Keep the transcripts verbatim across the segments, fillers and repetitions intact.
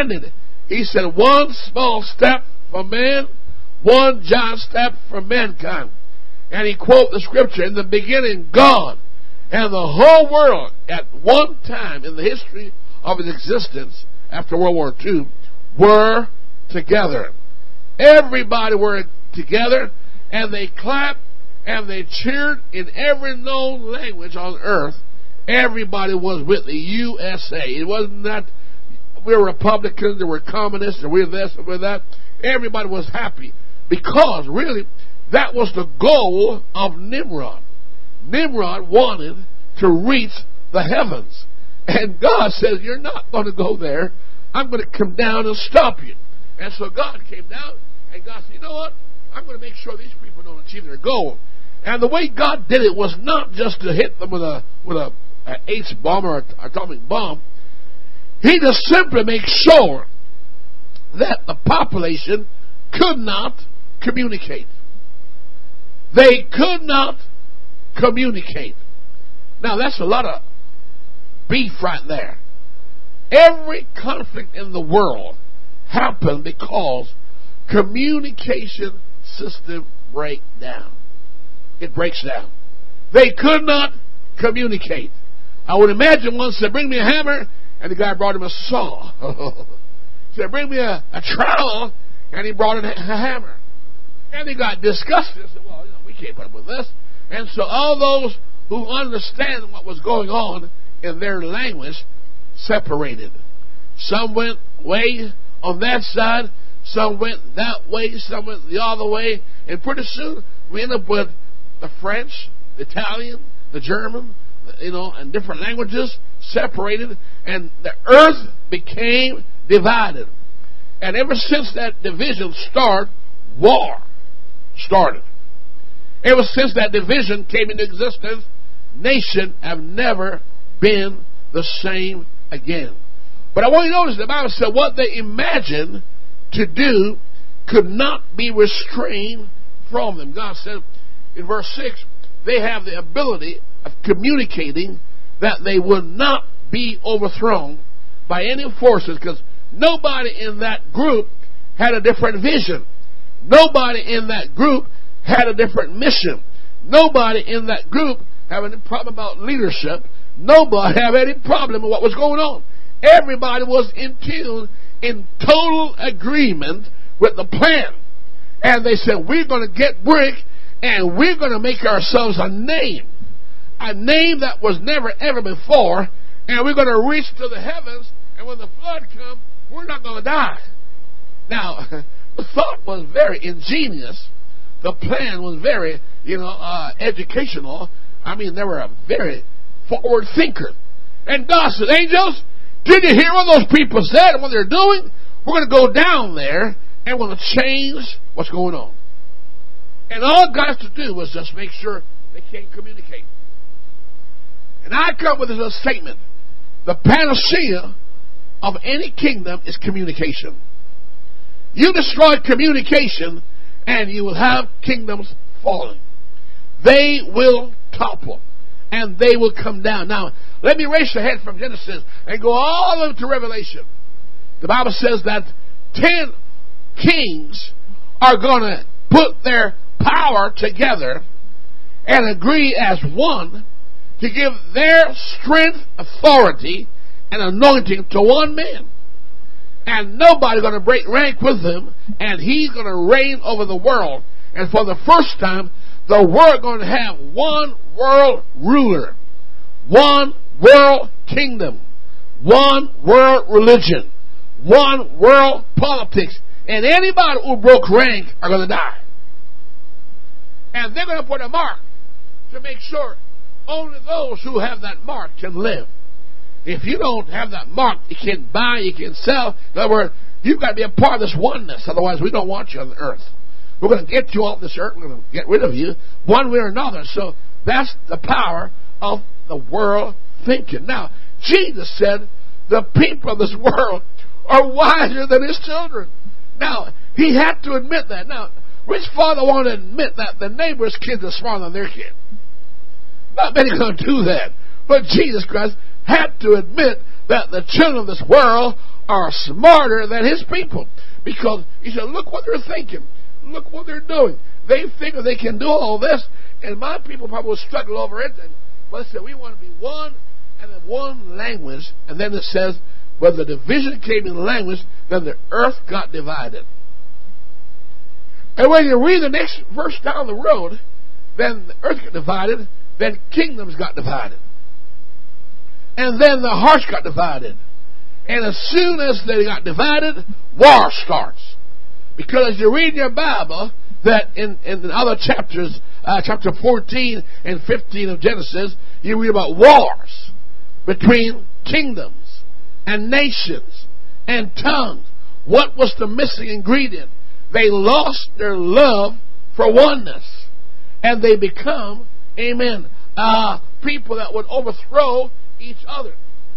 intended. He said, one small step for man, one giant step for mankind. And he quoted the scripture, in the beginning God and the whole world at one time in the history of its existence after World War Two were together. Everybody were together, and they clapped and they cheered in every known language on earth. Everybody was with the U S A. It wasn't that we're Republicans, and we're communists, and we're this, and we're that. Everybody was happy because, really, that was the goal of Nimrod. Nimrod wanted to reach the heavens. And God says, you're not going to go there. I'm going to come down and stop you. And so God came down, and God said, you know what? I'm going to make sure these people don't achieve their goal. And the way God did it was not just to hit them with a with a, a H-bomb or an atomic bomb. He just simply made sure that the population could not communicate. They could not communicate. Now, that's a lot of beef right there. Every conflict in the world happened because communication system break down. It breaks down. They could not communicate. I would imagine once they bring me a hammer, and the guy brought him a saw. He said, bring me a, a trowel, and he brought a, a hammer. And he got disgusted. He said, well, you know, we can't put up with this. And so all those who understand what was going on in their language separated. Some went way on that side, some went that way, some went the other way, and pretty soon we end up with the French, the Italian, the German, you know, and different languages separated, and the earth became divided. And ever since that division started, war started. Ever since that division came into existence, nations have never been the same again. But I want you to notice the Bible said what they imagined to do could not be restrained from them. God said in verse six, they have the ability of communicating that they will not be overthrown by any forces, because nobody in that group had a different vision. Nobody in that group had a different mission. Nobody in that group had any problem about leadership. Nobody had any problem with what was going on. Everybody was in tune, in total agreement with the plan. And they said, we're going to get brick, and we're going to make ourselves a name. A name that was never ever before. And we're going to reach to the heavens. And when the flood comes, we're not going to die. Now, the thought was very ingenious. The plan was very, you know, uh, educational. I mean, they were a very forward thinker. And God said, angels, did you hear what those people said and what they're doing? We're going to go down there and we're going to change what's going on. And all God has to do was just make sure they can't communicate. And I come with this statement. The panacea of any kingdom is communication. You destroy communication and you will have kingdoms falling. They will topple. And they will come down. Now, let me race ahead from Genesis and go all over to Revelation. The Bible says that ten kings are going to put their power together and agree as one to give their strength, authority, and anointing to one man. And nobody's going to break rank with him, and he's going to reign over the world. And for the first time, the world going to have one world ruler, one world kingdom, one world religion, one world politics, and anybody who broke rank are going to die. And they're going to put a mark to make sure only those who have that mark can live. If you don't have that mark, you can't buy, you can't sell. In other words, you've got to be a part of this oneness, otherwise we don't want you on the earth. We're going to get you off this earth. We're going to get rid of you one way or another. So that's the power of the world thinking. Now, Jesus said the people of this world are wiser than his children. Now, he had to admit that. Now, which father want to admit that the neighbor's kids are smarter than their kid? Not many going to do that. But Jesus Christ had to admit that the children of this world are smarter than his people. Because he said, look what they're thinking. Look what they're doing. They think they can do all this, and my people probably will struggle over it. But he said, we want to be one and in one language. And then it says, when the division came in language, then the earth got divided. And when you read the next verse down the road, then the earth got divided, then kingdoms got divided. And then the hearts got divided. And as soon as they got divided, war starts. Because as you read in your Bible, that in, in the other chapters, uh, chapter fourteen and fifteen of Genesis, you read about wars between kingdoms and nations and tongues. What was the missing ingredient? They lost their love for oneness. And they become, amen, uh, people that would overthrow each other.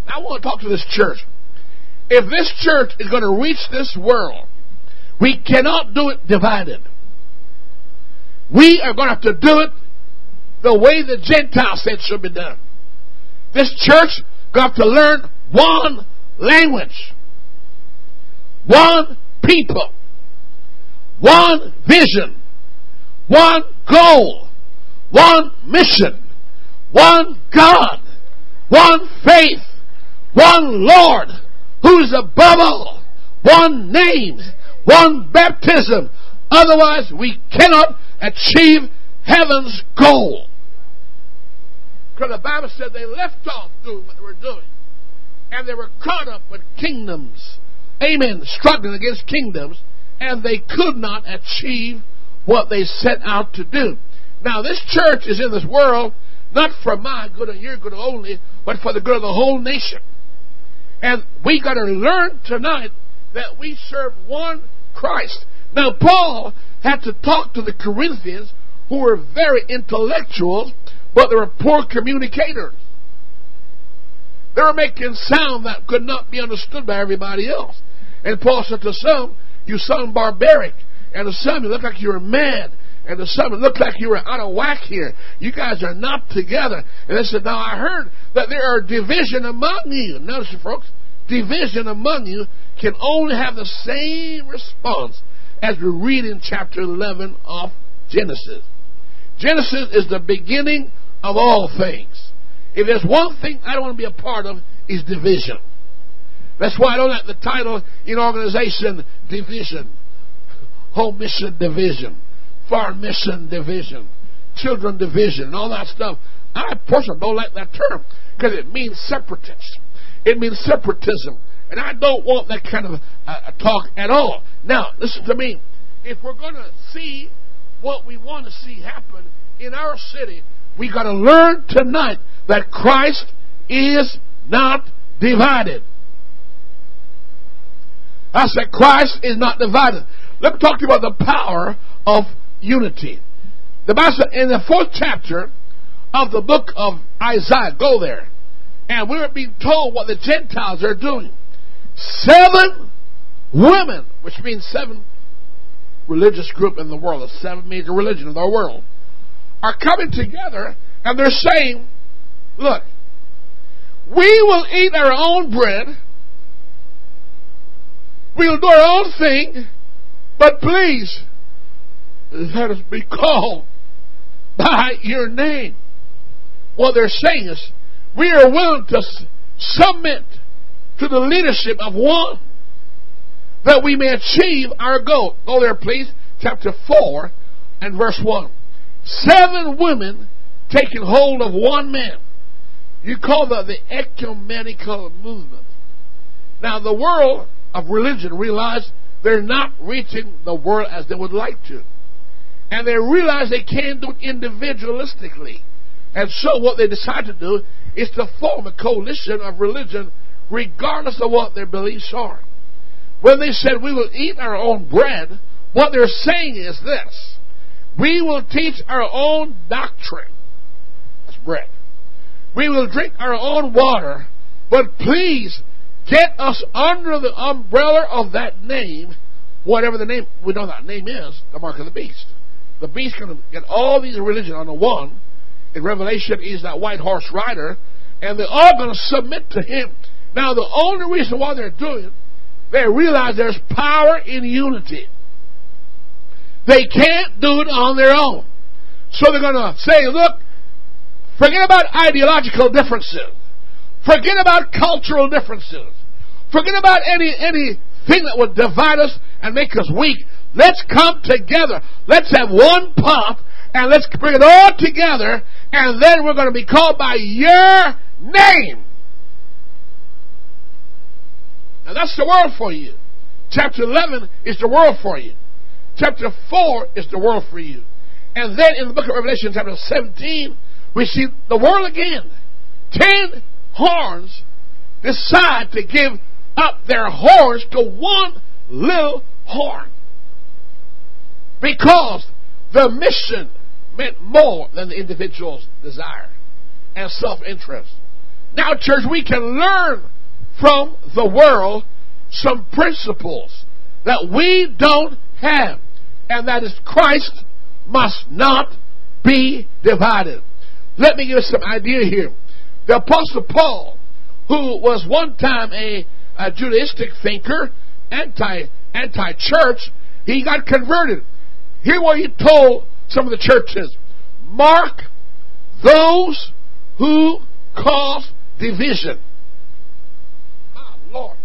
Now, I want to talk to this church. If this church is going to reach this world, we cannot do it divided. We are going to have to do it the way the Gentiles said should be done. This church is going to have to learn one language, one people, one vision, one goal, one mission, one God, one faith, one Lord, who's above all, one name, one baptism. Otherwise, we cannot achieve heaven's goal. Because the Bible said they left off doing what they were doing. And they were caught up with kingdoms. Amen. Struggling against kingdoms. And they could not achieve what they set out to do. Now, this church is in this world not for my good and your good only, but for the good of the whole nation. And we got to learn tonight that we serve one Christ. Now, Paul had to talk to the Corinthians, who were very intellectual, but they were poor communicators. They were making sound that could not be understood by everybody else. And Paul said to some, you sound barbaric. And to some, you look like you're mad. And to some, it looked like you were out of whack here. You guys are not together. And they said, now I heard that there are division among you. Notice, folks, division among you can only have the same response as we read in chapter eleven of Genesis. Genesis is the beginning of all things. If there's one thing I don't want to be a part of, is division. That's why I don't like the title in organization, Division. Home Mission Division. Foreign Mission Division. Children Division. And all that stuff. I personally don't like that term because it means separatists. It means separatism. And I don't want that kind of uh, talk at all. Now, listen to me. If we're going to see what we want to see happen in our city, we got to learn tonight that Christ is not divided. I said Christ is not divided. Let me talk to you about the power of unity. The Bible said in the fourth chapter of the book of Isaiah, go there, and we were being told what the Gentiles are doing. Seven women, which means seven religious group in the world, the seven major religions in the world, are coming together and they're saying, look, we will eat our own bread, we'll do our own thing, but please, let us be called by your name. What they're saying is, we are willing to submit to the leadership of one, that we may achieve our goal. Go there, please. Chapter four and verse one. Seven women taking hold of one man. You call that the ecumenical movement. Now, the world of religion realized they're not reaching the world as they would like to. And they realize they can't do it individualistically. And so what they decide to do is to form a coalition of religion regardless of what their beliefs are. When they said we will eat our own bread, what they're saying is this. We will teach our own doctrine. That's bread. We will drink our own water, but please get us under the umbrella of that name, whatever the name, we know that name is, the mark of the beast. The beast is going to get all these religions under one. In Revelation, he's that white horse rider, and they're all going to submit to him. Now, the only reason why they're doing it They realize there's power in unity. They can't do it on their own. So they're going to say, look, forget about ideological differences. Forget about cultural differences. Forget about any anything that would divide us and make us weak. Let's come together. Let's have one pump, and let's bring it all together, and then we're going to be called by your name. Now that's the world for you. Chapter eleven is the world for you. Chapter four is the world for you. And then in the book of Revelation, chapter seventeen, we see the world again. Ten horns decide to give up their horns to one little horn, because the mission meant more than the individual's desire and self-interest. Now, church, we can learn from the world some principles that we don't have, and that is Christ must not be divided. Let me give you some idea here. The Apostle Paul, who was one time a, a Judaistic thinker, anti, anti-church, he got converted. Hear what he told some of the churches. Mark those who cause division. My Lord,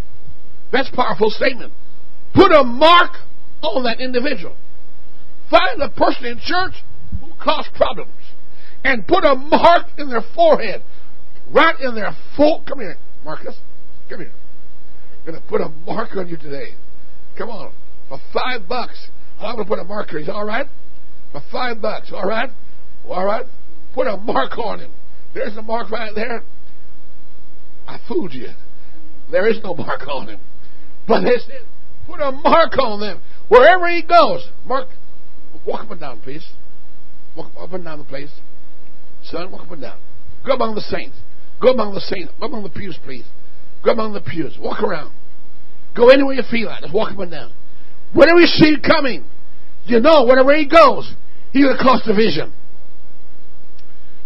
that's a powerful statement. Put a mark on that individual. Find a person in church who caused problems and put a mark in their forehead. Right in their full... Come here, Marcus. Come here. I'm going to put a mark on you today. Come on. For five bucks, I'm going to put a marker. He's all right? For five bucks, all right? All right? Put a mark on him. There's the mark right there. I fooled you. There is no mark on him. But they said, put a mark on them. Wherever he goes. Mark, walk up and down, please. Walk up and down the place. Son, walk up and down. Go among the saints. Go among the saints. Go among the pews, please. Go among the pews. Walk around. Go anywhere you feel like. Just walk up and down. Whenever you see him coming, you know, wherever he goes, he will cause division.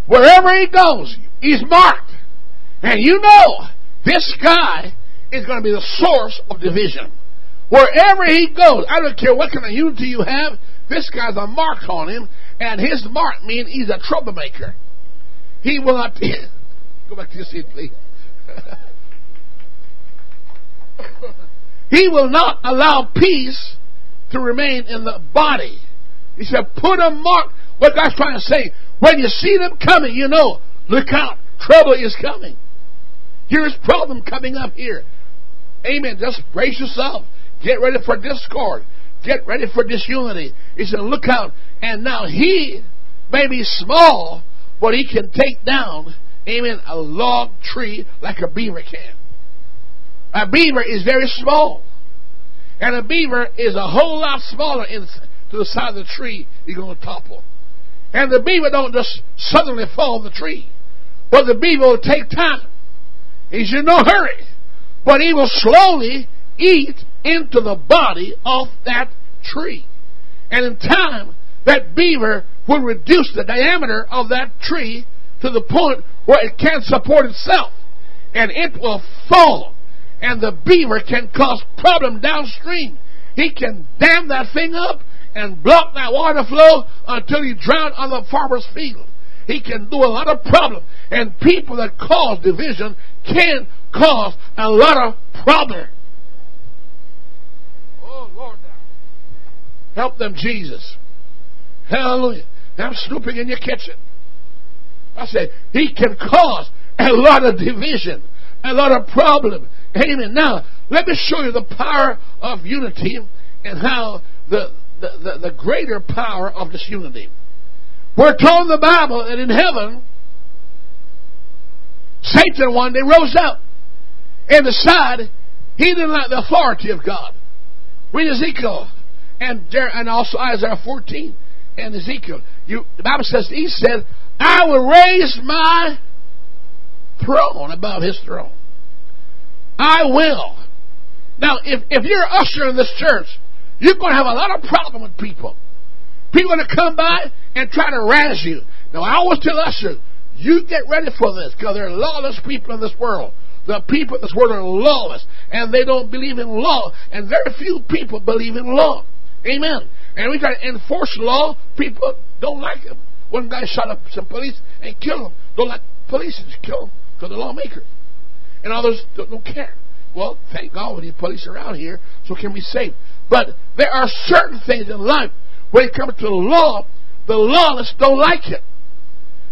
Wherever he goes, he's marked. And you know, this guy is going to be the source of division. Wherever he goes, I don't care what kind of unity you have, this guy's a mark on him, and his mark means he's a troublemaker. He will not... Go back to your seat, please. He will not allow peace to remain in the body. He said, put a mark. What God's trying to say, when you see them coming, you know, look out. Trouble is coming. Here's problem coming up here. Amen. Just brace yourself. Get ready for discord. Get ready for disunity. He said, look out. And now he may be small, but he can take down, amen, a log tree like a beaver can. A beaver is very small. And a beaver is a whole lot smaller in, to the side of the tree you're going to topple. And the beaver don't just suddenly fall on the tree. But the beaver will take time. He's in no hurry. But he will slowly eat into the body of that tree. And in time, that beaver will reduce the diameter of that tree to the point where it can't support itself. And it will fall. And the beaver can cause problem downstream. He can dam that thing up and block that water flow until you drown on the farmer's field. He can do a lot of problem. And people that cause division can cause a lot of problem. Oh, Lord. Help them, Jesus. Hallelujah. I'm snooping in your kitchen. I said, he can cause a lot of division, a lot of problem. Amen. Now, let me show you the power of unity and how the, the, the, the greater power of disunity. We're told in the Bible that in heaven, Satan one day rose up and decided he didn't like the authority of God. Read Ezekiel and, and also Isaiah fourteen and Ezekiel. You, the Bible says, he said, I will raise my throne above his throne. I will. Now, if, if you're an usher in this church, you're going to have a lot of problem with people. People are going to come by and try to razz you. Now, I always tell ushers, you get ready for this, because there are lawless people in this world. The people in this world are lawless, and they don't believe in law, and very few people believe in law. Amen. And we try to enforce law. People don't like it. One guy shot up some police and killed them. Don't like police to kill them because they're lawmakers. And others don't, don't care. Well, thank God we need police around here so can be saved. But there are certain things in life when it comes to law, the lawless don't like it.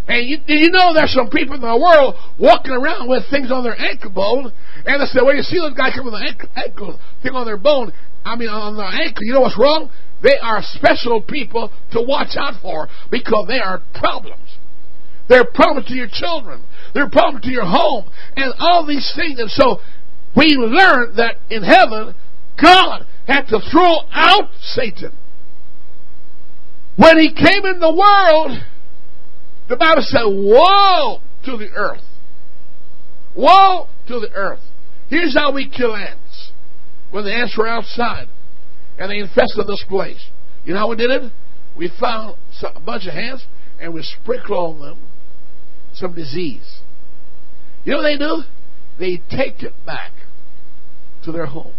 And you, you know there's some people in the world walking around with things on their ankle bone, and they say, well, you see this guy coming with an ankle, ankle thing on their bone, I mean on their ankle, you know what's wrong? They are special people to watch out for because they are problems. They're problems to your children. They're problems to your home. And all these things. And so we learn that in heaven, God had to throw out Satan. When he came in the world, the Bible said, woe to the earth. Woe to the earth. Here's how we kill ants. When the ants were outside and they infested this place. You know how we did it? We found a bunch of ants and we sprinkled on them some disease. You know what they do? They take it back to their home.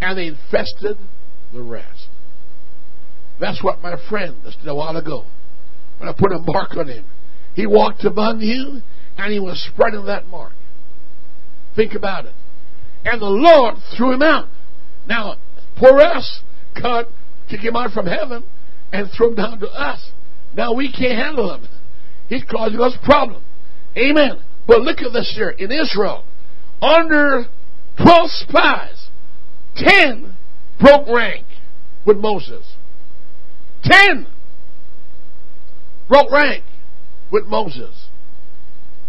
And they infested the rest. That's what my friend just did a while ago. When I put a mark on him. He walked among you and he was spreading that mark. Think about it. And the Lord threw him out. Now, for us, God took him out from heaven and threw him down to us. Now we can't handle him. He's causing us problems. Amen. But look at this here. In Israel, under twelve spies, ten broke rank with Moses. Ten broke rank with Moses.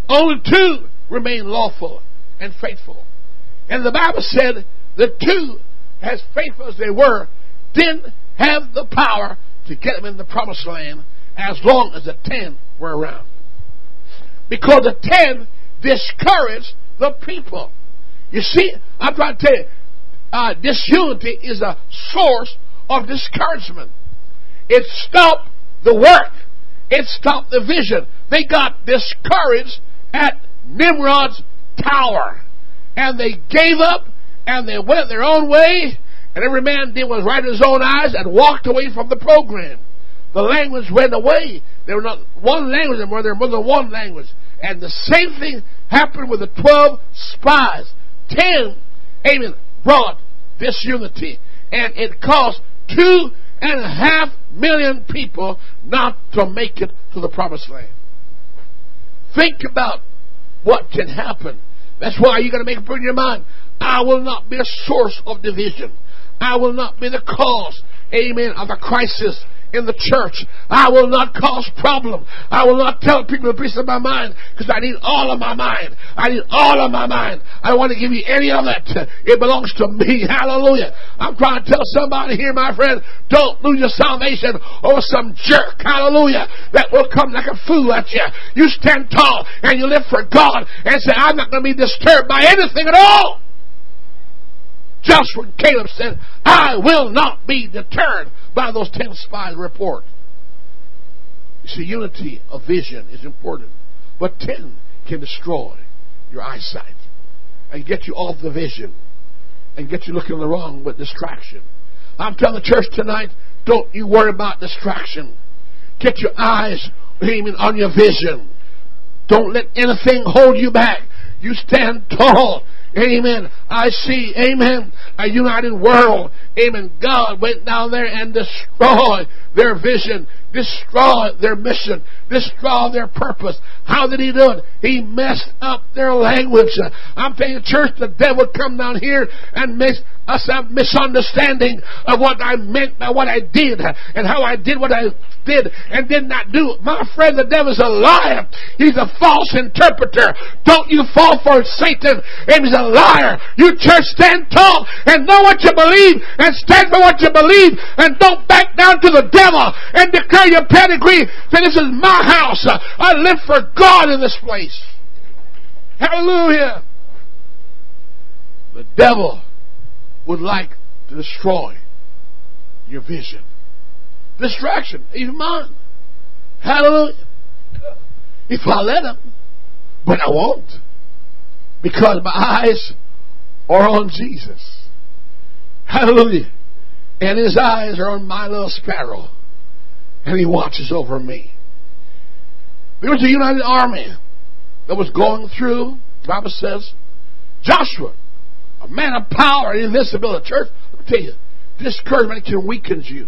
Only two remained lawful and faithful. And the Bible said the two, as faithful as they were, didn't have the power to get them in the promised land as long as the ten were around. Because the ten discouraged the people. You see, I'm trying to tell you, uh, disunity is a source of discouragement. It stopped the work. It stopped the vision. They got discouraged at Nimrod's tower. And they gave up, and they went their own way, and every man did what was right in his own eyes and walked away from the program. The language went away. There were not one language anymore. There was one language. And the same thing happened with the twelve spies. Ten, amen, brought disunity. And it caused two and a half million people not to make it to the promised land. Think about what can happen. That's why you've got to make up in your mind. I will not be a source of division. I will not be the cause, amen, of a crisis in the church. I will not cause problem. I will not tell people the piece of my mind because I need all of my mind. I need all of my mind. I don't want to give you any of it. It belongs to me. Hallelujah. I'm trying to tell somebody here, my friend, don't lose your salvation over some jerk. Hallelujah. That will come like a fool at you. You stand tall and you live for God and say, I'm not going to be disturbed by anything at all. Just when Caleb said, I will not be deterred by those ten spies' report. You see, unity of vision is important. But ten can destroy your eyesight and get you off the vision and get you looking the wrong with distraction. I'm telling the church tonight, don't you worry about distraction. Get your eyes, amen, on your vision. Don't let anything hold you back. You stand tall. Amen. I see, amen, a united world. Amen. God went down there and destroyed their vision, destroyed their mission, destroyed their purpose. How did he do it? He messed up their language. I'm telling you, church, the devil come down here and makes us have misunderstanding of what I meant by what I did and how I did what I did and did not do. My friend, the devil's a liar. He's a false interpreter. Don't you fall for Satan. And he's a liar. You church, stand tall and know what you believe and stand for what you believe and don't back down to the devil and declare your pedigree that this is my house. I live for God in this place. Hallelujah. The devil would like to destroy your vision. Distraction, even mine. Hallelujah. If I let him, but I won't. because my eyes are on Jesus. Hallelujah. And his eyes are on my little sparrow. And he watches over me. There was a united army that was going through. The Bible says, Joshua, a man of power and invincibility. Church, let me tell you, discouragement can weaken you.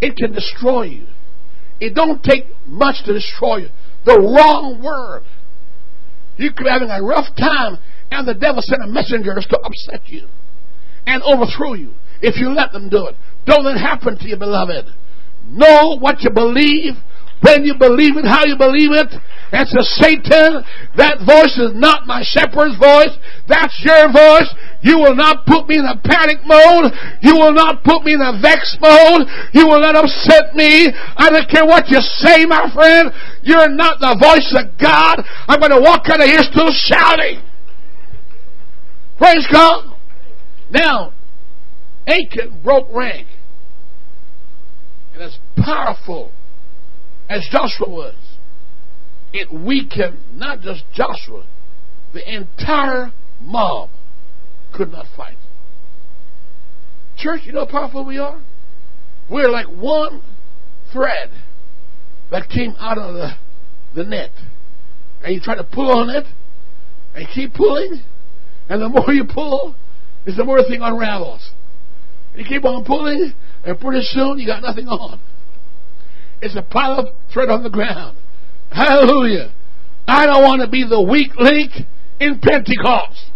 It can destroy you. It don't take much to destroy you. The wrong word. You could be having a rough time and the devil sent a messenger to upset you and overthrow you if you let them do it. Don't let it happen to you, beloved. Know what you believe, when you believe it, how you believe it. And to Satan, that voice is not my shepherd's voice. That's your voice. You will not put me in a panic mode. You will not put me in a vex mode. You will not upset me. I don't care what you say, my friend. You're not the voice of God. I'm going to walk out of here still shouting. Praise God. Now, Achan broke rank. And as powerful as Joshua was, it weakened not just Joshua, the entire mob could not fight. Church, you know how powerful we are? We're like one thread that came out of the, the net. And you try to pull on it, and you keep pulling, and the more you pull, is the more the thing unravels. And you keep on pulling, and pretty soon you got nothing on. It's a pile of thread on the ground. Hallelujah. I don't want to be the weak link in Pentecost.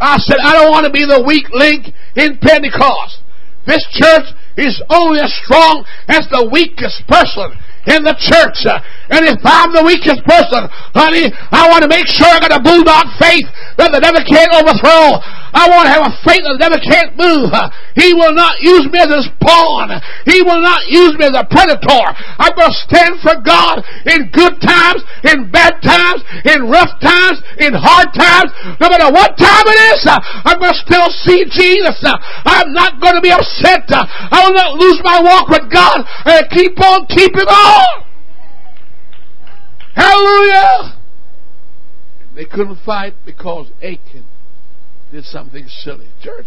I said, I don't want to be the weak link in Pentecost. This church is only as strong as the weakest person in the church. And if I'm the weakest person, honey, I want to make sure I got a bulldog faith that the devil can't overthrow. I want to have a faith that the devil can't move. He will not use me as his pawn. He will not use me as a predator. I'm going to stand for God in good times, in bad times, in rough times, in hard times. No matter what time it is, I'm going to still see Jesus. I'm not going to be upset. I will not lose my walk with God. I keep on keeping on. Hallelujah! And they couldn't fight because Achan did something silly. Church,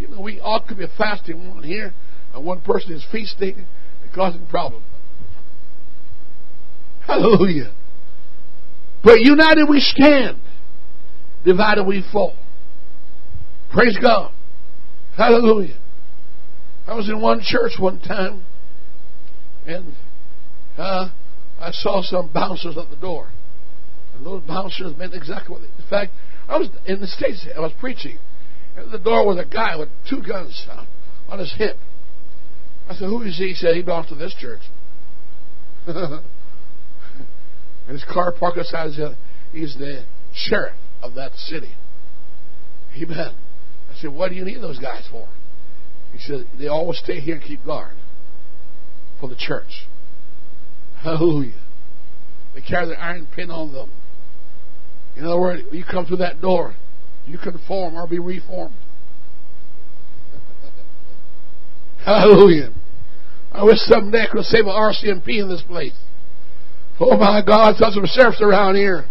you know, we all could be fasting one here, and one person is feasting and causing problems. Hallelujah! But united we stand, divided we fall. Praise God! Hallelujah! I was in one church one time, and Uh, I saw some bouncers at the door. And those bouncers meant exactly what they... In fact, I was in the States, I was preaching. And at the door was a guy with two guns on his hip. I said, who is he? He said, he belongs to this church. And his car parked outside. He's the sheriff of that city. Amen. I said, what do you need those guys for? He said, they always stay here and keep guard for the church. Hallelujah. They carry the iron pin on them. In other words, you come through that door, you conform or be reformed. Hallelujah. I wish someday I could save an R C M P in this place. Oh my God, there's some sheriffs around here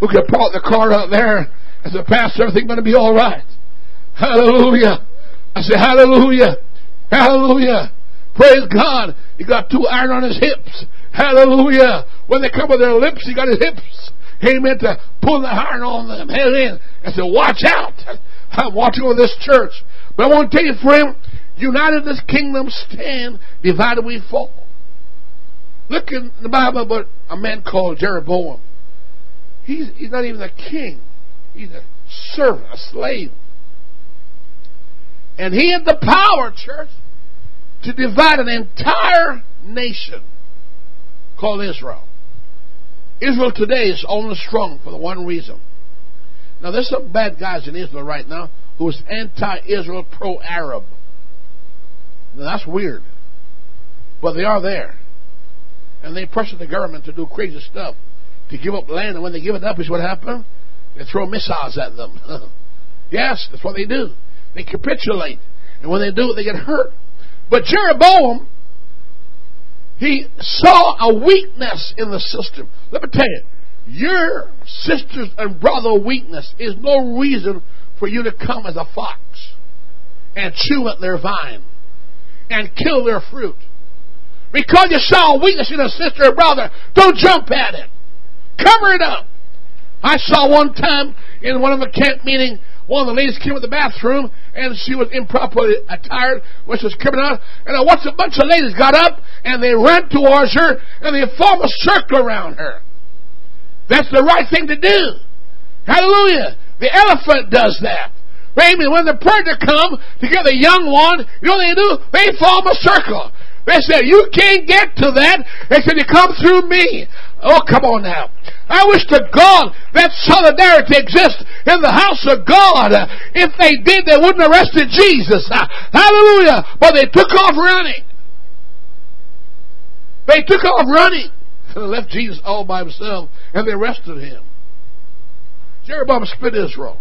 who could park the car out there and say, Pastor, everything's going to be all right. Hallelujah. I say, hallelujah. Hallelujah. Praise God. He got two iron on his hips. Hallelujah. When they come with their lips, he got his hips. Amen. To pull the iron on them. Amen. I said, watch out. I'm watching over this church. But I want to tell you, friend, united this kingdom stand, divided we fall. Look in the Bible about a man called Jeroboam. He's, he's not even a king. He's a servant, a slave. And he had the power, church, to divide an entire nation called Israel. Israel today is only strong for the one reason. Now, there's some bad guys in Israel right now who is anti-Israel, pro-Arab. Now, that's weird. But they are there. And they pressure the government to do crazy stuff, to give up land. And when they give it up, is what happened? They throw missiles at them. Yes, that's what they do. They capitulate. And when they do it, they get hurt. But Jeroboam, he saw a weakness in the system. Let me tell you, Your sister's and brother's weakness is no reason for you to come as a fox and chew at their vine and kill their fruit. Because you saw a weakness in a sister or brother, don't jump at it. Cover it up. I saw one time in one of the camp meetings, one of the ladies came in the bathroom and she was improperly attired, which was coming out. And I watched a bunch of ladies got up and they ran towards her and they formed a circle around her. That's the right thing to do. Hallelujah. The elephant does that. Amen. When the predator comes to get the young one, you know what they do? They form a circle. They said, you can't get to that. They said, you come through me. Oh, come on now. I wish to God that solidarity exists in the house of God. If they did, they wouldn't have arrested Jesus. Hallelujah. But they took off running. They took off running. And left Jesus all by himself, and they arrested him. Jeroboam split Israel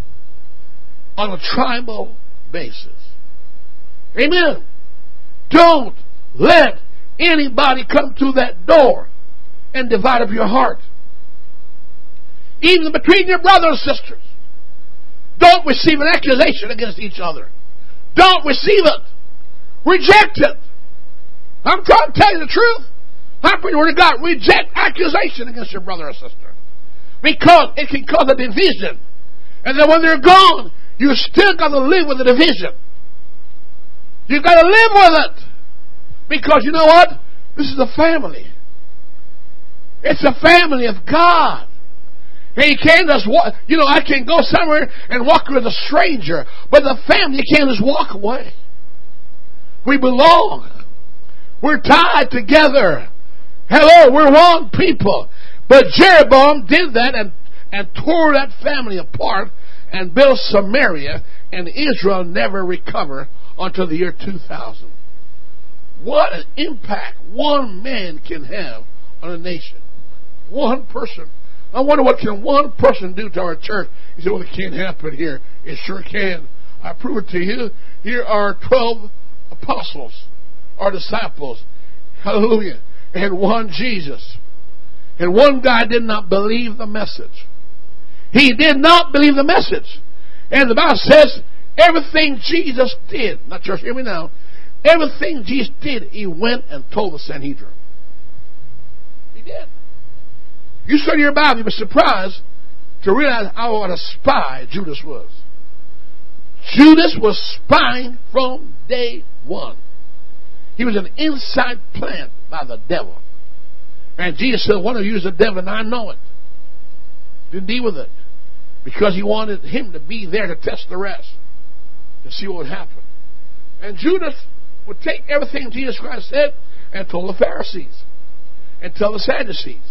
on a tribal basis. Amen. Don't let anybody come through that door and divide up your heart. Even between your brothers and sisters. Don't receive an accusation against each other. Don't receive it. Reject it. I'm trying to tell you the truth. I pray the Word of God. Reject accusation against your brother or sister. Because it can cause a division. And then when they're gone, you still got to live with the division. You've got to live with it. Because you know what? This is a family. It's a family of God. And you can't just walk, you know, I can go somewhere and walk with a stranger. But the family, you can't just walk away. We belong. We're tied together. Hello, we're one people. But Jeroboam did that and, and tore that family apart and built Samaria, and Israel never recovered until the year two thousand. What an impact one man can have on a nation. One person. I wonder what can one person do to our church. You say, well, it can't happen here. It sure can. I prove it to you. Here are twelve apostles, our disciples. Hallelujah. And one Jesus. And one guy did not believe the message. He did not believe the message. And the Bible says, everything Jesus did, now church, hear me now, everything Jesus did, he went and told the Sanhedrin. He did. You study your Bible, you'll be surprised to realize how what a spy Judas was. Judas was spying from day one. He was an inside plant by the devil. And Jesus said, one of you is the devil, and I know it. Didn't deal with it. Because he wanted him to be there to test the rest. To see what would happen. And Judas would take everything Jesus Christ said and told the Pharisees and tell the Sadducees.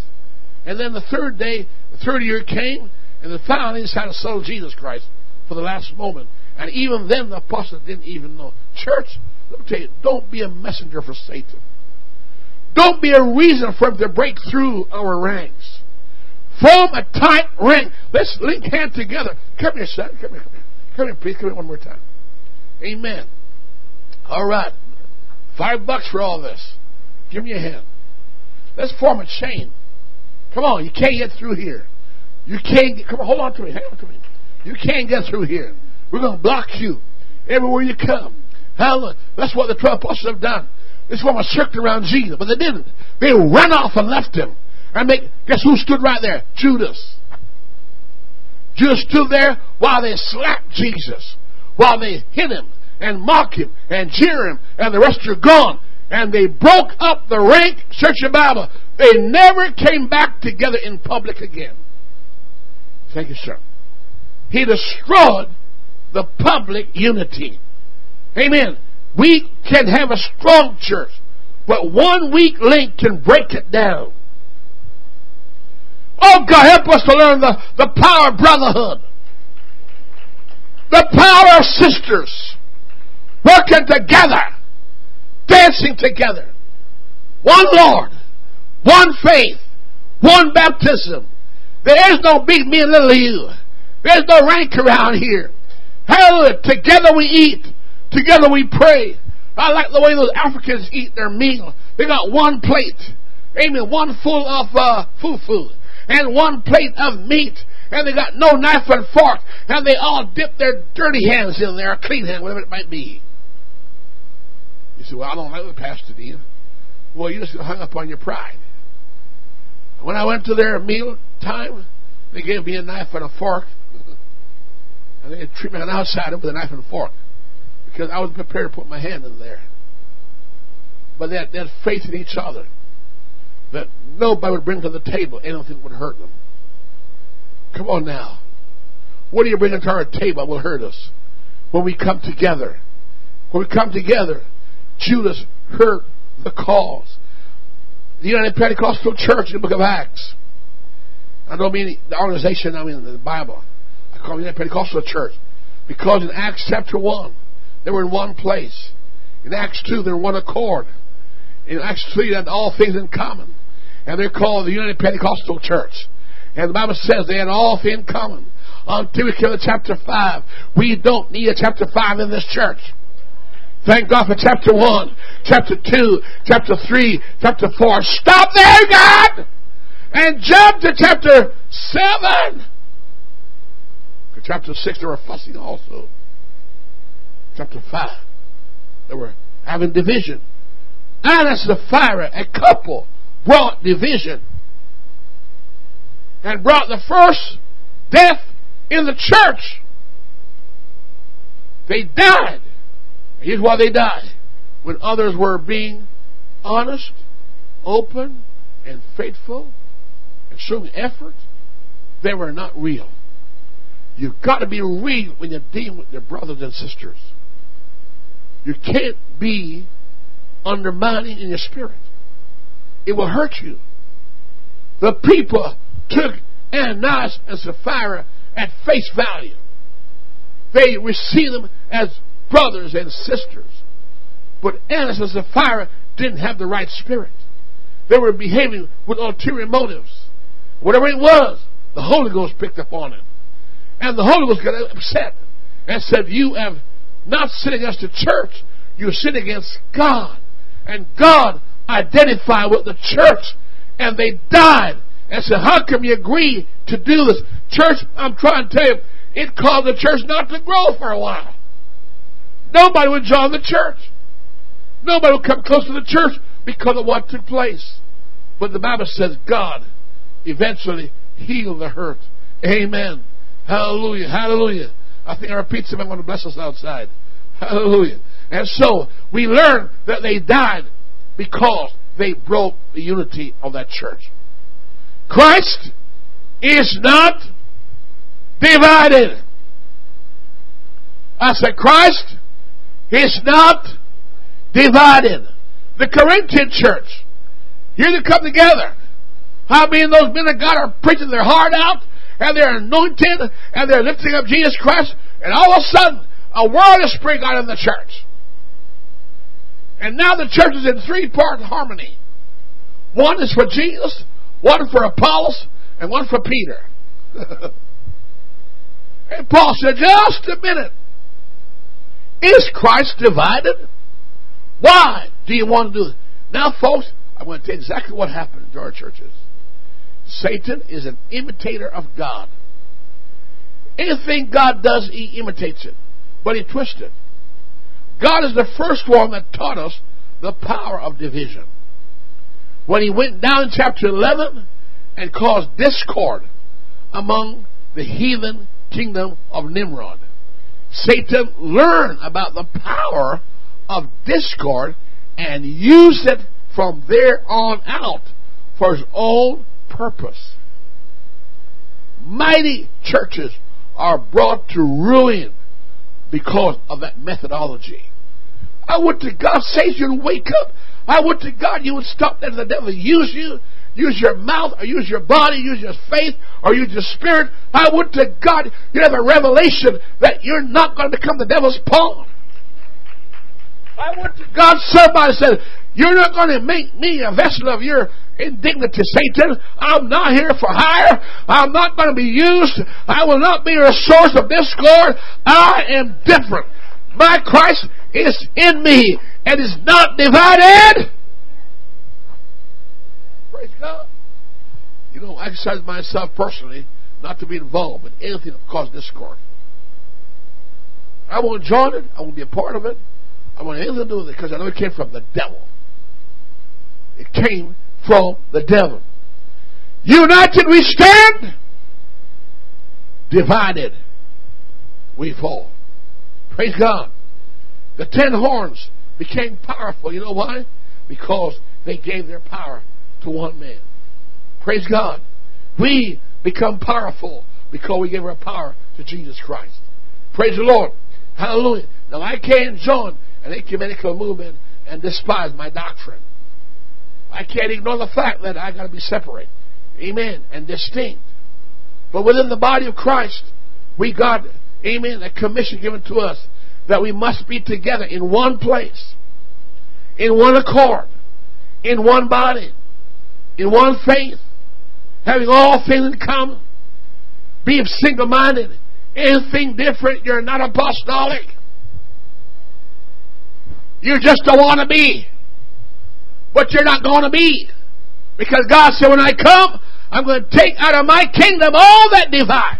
And then the third day, the third year came, and the finally decided to sell Jesus Christ for the last moment. And even then the apostles didn't even know. Church, let me tell you, don't be a messenger for Satan. Don't be a reason for him to break through our ranks. Form a tight ring. Let's link hands together. Come here, son. Come here. Come here, come here please. Come here one more time. Amen. All right. Five bucks for all this. Give me a hand. Let's form a chain. Come on. You can't get through here. You can't get... Come on. Hold on to me. Hang on to me. You can't get through here. We're going to block you everywhere you come. Hallelujah. That's what the twelve apostles have done. This woman circled around Jesus. But they didn't. They ran off and left him. And they, guess who stood right there? Judas. Judas stood there while they slapped Jesus. While they hit him. And mock him, and jeer him, and the rest are gone. And they broke up the rank, search your Bible. They never came back together in public again. Thank you, sir. He destroyed the public unity. Amen. We can have a strong church, but one weak link can break it down. Oh, God, help us to learn the, the power of brotherhood. The power of sisters. Working together. Dancing together. One Lord. One faith. One baptism. There is no big me and little you. There's no rank around here. Hallelujah. Together we eat. Together we pray. I like the way those Africans eat their meal. They got one plate. Amen. One full of uh, fufu. and one plate of meat, and they got no knife and fork, and they all dip their dirty hands in there, or clean hands, whatever it might be. You say, well, I don't like what Pastor did. Well, you just hung up on your pride. When I went to their meal time, they gave me a knife and a fork. And they treated me on the outside with a knife and a fork, because I was prepared to put my hand in there. But they had, they had faith in each other that nobody would bring to the table anything that would hurt them. Come on now. What are you bringing to our table that will hurt us? When we come together. When we come together, Judas hurt the cause. The United Pentecostal Church in the book of Acts. I don't mean the organization, I mean the Bible. I call it the United Pentecostal Church. Because in Acts chapter one, they were in one place. In Acts two, they were in one accord. In Acts three, they had all things in common. And they're called the United Pentecostal Church. And the Bible says they had all things in common. Until we come to chapter five. We don't need a chapter five in this church. Thank God for chapter one, chapter two, chapter three, chapter four. Stop there, God! And jump to chapter seven. For chapter six, they were fussing also. Chapter five, they were having division. Anna and Sapphira, a couple, brought division. And brought the first death in the church. They died. Here's why they died. When others were being honest, open, and faithful, and showing effort, they were not real. You've got to be real when you're dealing with your brothers and sisters. You can't be undermining in your spirit. It will hurt you. The people took Ananias and Sapphira at face value. They received them as brothers and sisters. But Ananias and Sapphira didn't have the right spirit. They were behaving with ulterior motives. Whatever it was, the Holy Ghost picked up on it. And the Holy Ghost got upset and said, you have not sinned against the church, you sinned against God. And God identified with the church. And they died and said, how come you agree to do this? Church, I'm trying to tell you, it caused the church not to grow for a while. Nobody would join the church. Nobody would come close to the church because of what took place. But the Bible says God eventually healed the hurt. Amen. Hallelujah. Hallelujah. I think I repeat something. I'm going to bless us outside. Hallelujah. And so we learn that they died because they broke the unity of that church. Christ is not divided. I said, Christ is not divided. The Corinthian church, here they come together. How many of those men of God are preaching their heart out, and they're anointed, and they're lifting up Jesus Christ, and all of a sudden, a world is springing out in the church. And now the church is in three-part harmony. One is for Jesus, one for Apollos, and one for Peter. And Paul said, just a minute. Is Christ divided? Why do you want to do it? Now, folks, I'm going to tell you exactly what happened to our churches. Satan is an imitator of God. Anything God does, he imitates it. But he twists it. God is the first one that taught us the power of division. When he went down in chapter eleven and caused discord among the heathen kingdom of Nimrod. Satan learned about the power of discord and used it from there on out for his own purpose. Mighty churches are brought to ruin because of that methodology. I would to God says you'd wake up. I would to God you would stop letting the devil use you. Use your mouth, or use your body, use your faith, or use your spirit. I would to God you have a revelation that you're not going to become the devil's pawn. I would to God somebody said, you're not going to make me a vessel of your indignity, Satan. I'm not here for hire. I'm not going to be used. I will not be a source of discord. I am different. My Christ is in me and is not divided. Praise God. you know, exercise myself personally not to be involved in anything that causes discord. I won't join it. I won't be a part of it. I won't have anything to do with it because I know it came from the devil. It came from the devil. United we stand. Divided we fall. Praise God. The ten horns became powerful. You know why? Because they gave their power to one man. Praise God. We become powerful because we gave our power to Jesus Christ. Praise the Lord. Hallelujah. Now I can't join an ecumenical movement and despise my doctrine. I can't ignore the fact that I got to be separate. Amen. And distinct. But within the body of Christ, we got, amen, a commission given to us that we must be together in one place, in one accord, in one body, in one faith, having all things in common, being single-minded. Anything different, you're not apostolic. You just don't want to be. But you're not going to be. Because God said, when I come, I'm going to take out of my kingdom all that divide.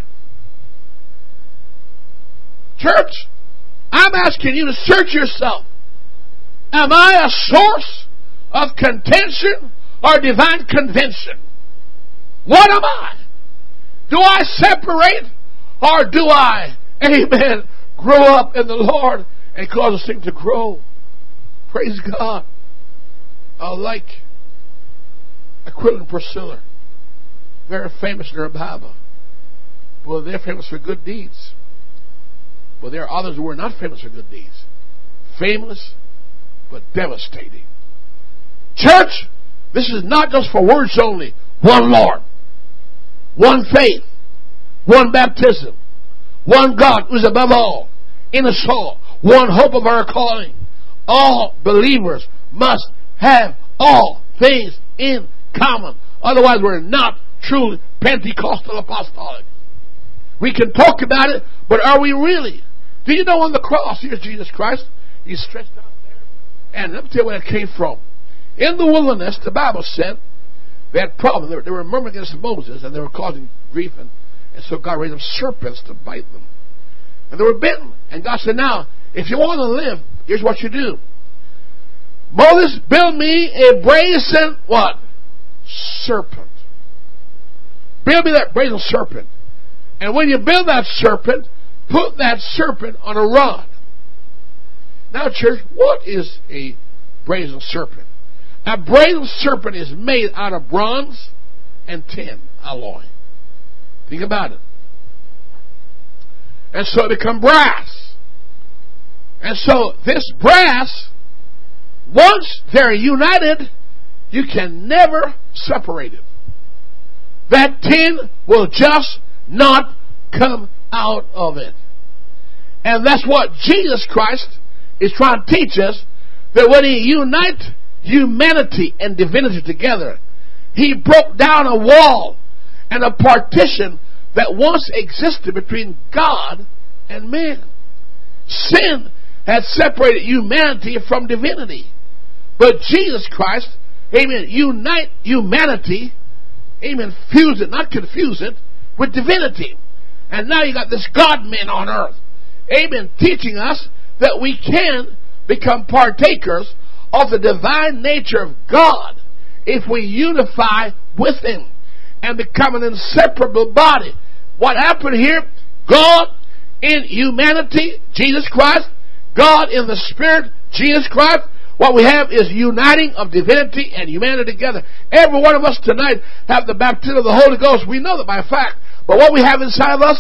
Church, I'm asking you to search yourself. Am I a source of contention or divine convention? What am I? Do I separate or do I, amen, grow up in the Lord and cause this thing to grow? Praise God. I like Aquila and Priscilla. Very famous in their Bible. Well, they're famous for good deeds. Well, there are others who were not famous for good deeds. Famous, but devastating. Church, this is not just for words only. One Lord. One faith. One baptism. One God who is above all. In us all. One hope of our calling. All believers must have all things in common. Otherwise we're not truly Pentecostal apostolic. We can talk about it, but are we really? Do you know on the cross, here's Jesus Christ. He's stretched out there. And let me tell you where it came from. In the wilderness, the Bible said, they had problems. They were, they were murmuring against Moses and they were causing grief. And, and so God raised up serpents to bite them. And they were bitten. And God said, now, if you want to live, here's what you do. Moses, build me a brazen, what? Serpent. Build me that brazen serpent. And when you build that serpent, put that serpent on a rod. Now, church, what is a brazen serpent? A brazen serpent is made out of bronze and tin alloy. Think about it. And so it becomes brass. And so this brass, once they're united, you can never separate it. That tin will just not come out of it. And that's what Jesus Christ is trying to teach us, that when He unites humanity and divinity together, He broke down a wall and a partition that once existed between God and man. Sin had separated humanity from divinity. But Jesus Christ, amen, unite humanity, amen, fuse it, not confuse it, with divinity. And now you got this God-man on earth, amen, teaching us that we can become partakers of the divine nature of God if we unify with Him and become an inseparable body. What happened here? God in humanity, Jesus Christ. God in the Spirit, Jesus Christ. What we have is uniting of divinity and humanity together. Every one of us tonight have the baptism of the Holy Ghost. We know that by fact. But what we have inside of us,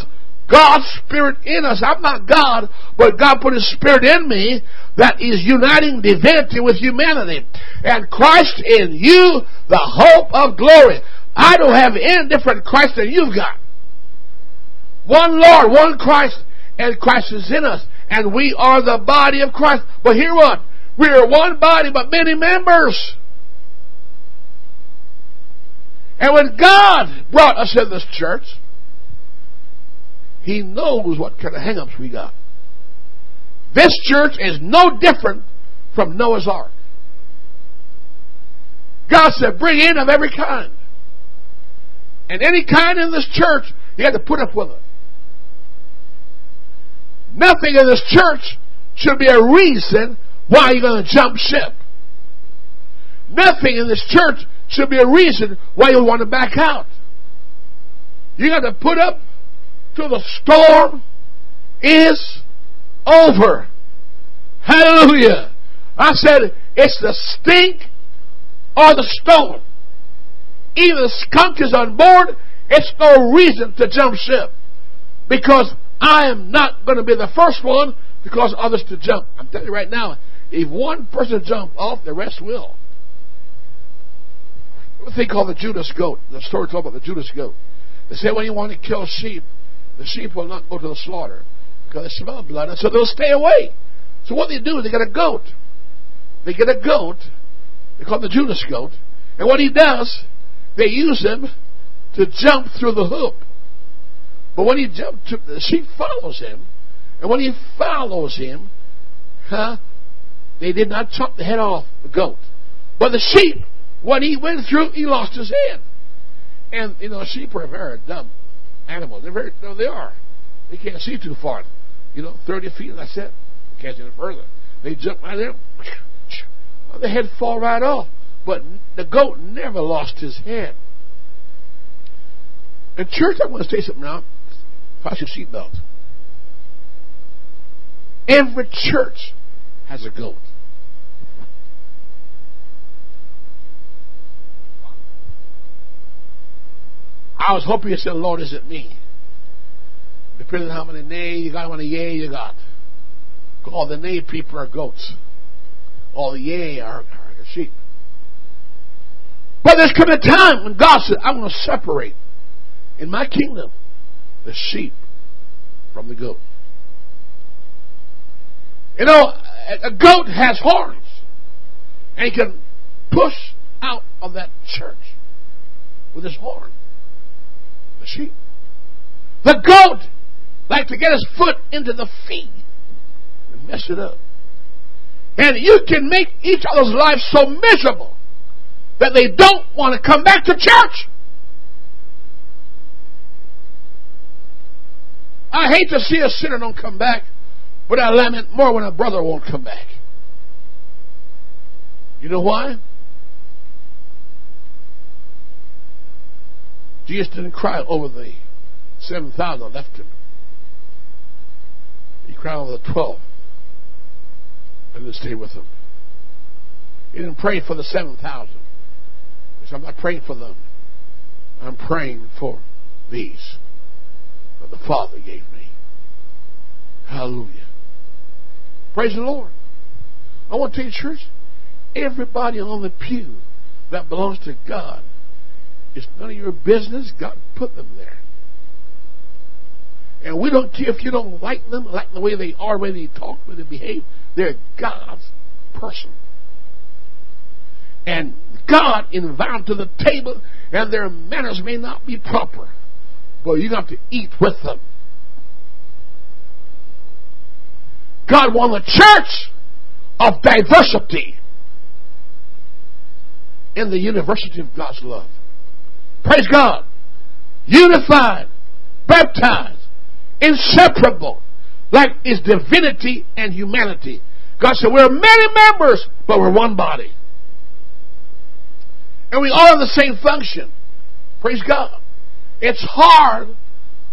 God's Spirit in us. I'm not God, but God put His Spirit in me that is uniting divinity with humanity. And Christ in you, the hope of glory. I don't have any different Christ than you've got. One Lord, one Christ, and Christ is in us. And we are the body of Christ. But hear what? We are one body, but many members. And when God brought us in this church, He knows what kind of hang-ups we got. This church is no different from Noah's Ark. God said, bring in of every kind. and any kind in this church, you have to put up with it. Nothing in this church should be a reason why you're going to jump ship. Nothing in this church should be a reason why you want to back out. You got to put up till the storm is over. Hallelujah. I said it's the stink or the storm. Even the skunk is on board, it's no reason to jump ship. Because I am not going to be the first one to cause others to jump. I'm telling you right now, if one person jumps off, the rest will. A thing called the Judas goat. The story talks about the Judas goat. They say when you want to kill sheep, the sheep will not go to the slaughter because they smell blood, and so they'll stay away. So what they do is they get a goat. They get a goat. They call him the Judas goat. And what he does, they use him to jump through the hoop. But when he jumps, the sheep follows him. And when he follows him, huh, they did not chop the head off the goat. But the sheep, when he went through, he lost his head. And, you know, sheep are very dumb animals. They're very, no, they are. They can't see too far. You know, thirty feet, that's it. They can't see any further. They jump right in. The head fall right off. But the goat never lost his head. In church, I want to say something now. Fasten your seatbelt. Every church has a goat. I was hoping you said, Lord, is it me? Depending on how many nay you got, how many yay you got. All the nay people are goats. All the yay are, are sheep. But there's coming a time when God said, I'm going to separate in my kingdom the sheep from the goat. You know, a goat has horns and he can push out of that church with his horn. The sheep. The goat likes to get his foot into the feed and mess it up. And you can make each other's life so miserable that they don't want to come back to church. I hate to see a sinner don't come back, but I lament more when a brother won't come back. You know why? Jesus didn't cry over the seven thousand that left him. He cried over the twelve and didn't stay with them. He didn't pray for the seven thousand. He said, I'm not praying for them. I'm praying for these that the Father gave me. Hallelujah. Praise the Lord. I want to tell you, church, everybody on the pew that belongs to God, it's none of your business. God put them there. And we don't care if you don't like them, like the way they are, the way they talk, the way they behave. They're God's person. And God invited them to the table, and their manners may not be proper. But you have to eat with them. God wants a church of diversity in the university of God's love. Praise God. Unified, baptized, inseparable, like is divinity and humanity. God said, we're many members, but we're one body. And we all have the same function. Praise God. It's hard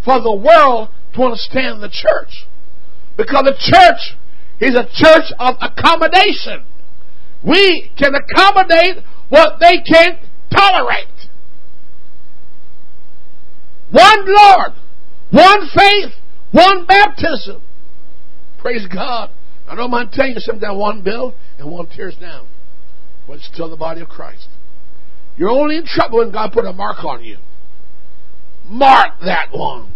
for the world to understand the church. Because the church is a church of accommodation. We can accommodate what they can't tolerate. One Lord, one faith, one baptism. Praise God. I don't mind telling you sometimes one bill and one tears down. But it's still the body of Christ. You're only in trouble when God put a mark on you. Mark that one.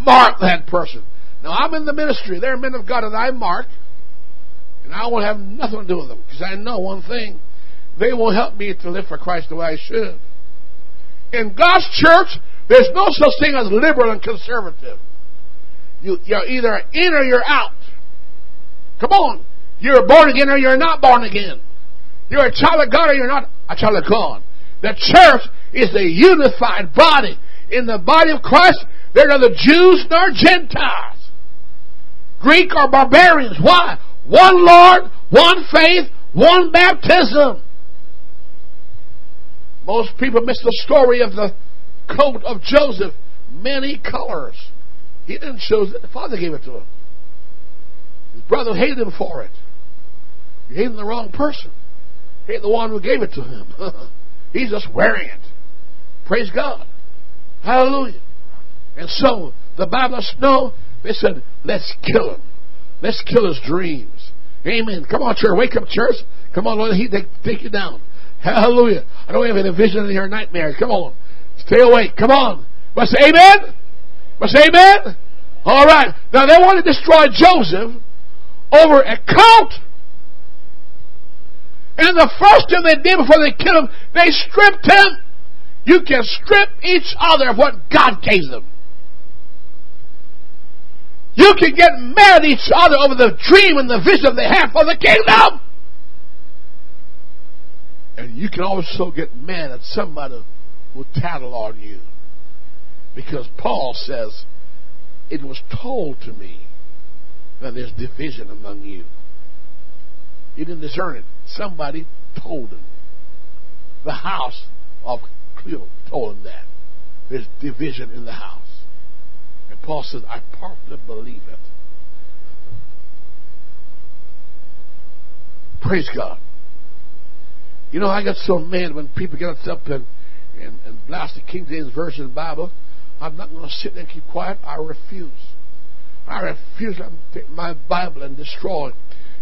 Mark that person. Now, I'm in the ministry. There are men of God that I mark. And I won't have nothing to do with them. Because I know one thing. They won't help me to live for Christ the way I should. In God's church, there's no such thing as liberal and conservative. You, you're either in or you're out. Come on. You're born again or you're not born again. You're a child of God or you're not a child of God. The church is the unified body. in the body of Christ, they're neither Jews nor Gentiles, Greek or barbarians. Why? One Lord, one faith, one baptism. Most people miss the story of the coat of Joseph. Many colors. He didn't choose it. The Father gave it to him. His brother hated him for it. He hated the wrong person. He hated the one who gave it to him. He's just wearing it. Praise God. Hallelujah. And so, the Bible lets us know, they said, let's kill him. Let's kill his dreams. Amen. Come on, church. Wake up, church. Come on, Lord. He take, take you down. Hallelujah. I don't have any vision in your nightmares. Come on. Stay awake. Come on. Must say amen? Must say amen? All right. Now, they want to destroy Joseph over a coat. And the first thing they did before they killed him, they stripped him. You can strip each other of what God gave them. You can get mad at each other over the dream and the vision they have for the kingdom. And you can also get mad at somebody who tattle on you. Because Paul says, it was told to me that there's division among you. He didn't discern it. Somebody told him. The house of Cleo told him that. There's division in the house. And Paul says, I partly believe it. Praise God. You know, I got so mad when people get up and, and, and blast the King James Version of the Bible. I'm not going to sit there and keep quiet. I refuse. I refuse to take my Bible and destroy it.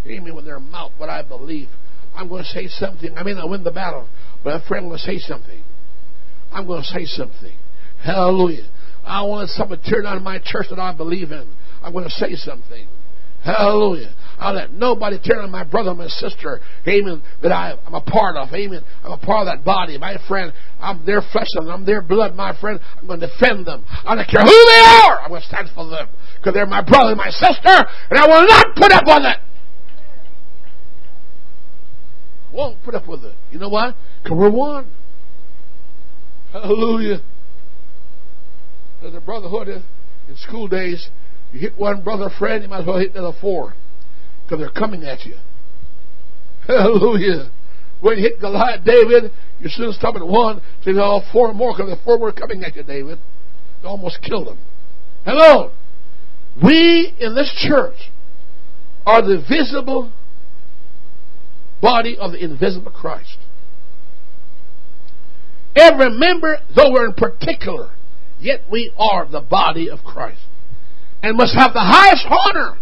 Amen. With their mouth, what I believe. I'm going to say something. I may not win the battle, but I'm afraid I'm going to say something. I'm going to say something. Hallelujah. I want something to tear down in my church that I believe in. I'm going to say something. Hallelujah. I'll let nobody tear down my brother and my sister. Amen. That I, I'm a part of. Amen. I'm a part of that body. My friend, I'm their flesh and I'm their blood. My friend, I'm going to defend them. I don't care who they are. I'm going to stand for them. Because they're my brother and my sister. And I will not put up with it. Won't put up with it. You know why? Because we're one. Hallelujah. There's a brotherhood in school days. You hit one brother friend, you might as well hit another four. Because they're coming at you. Hallelujah. When you hit Goliath, David, you shouldn't stop at one. Say, oh, four more, because the four were coming at you, David. You almost killed them. Hello. We in this church are the visible body of the invisible Christ. Every member, though we're in particular, yet we are the body of Christ. And must have the highest honor.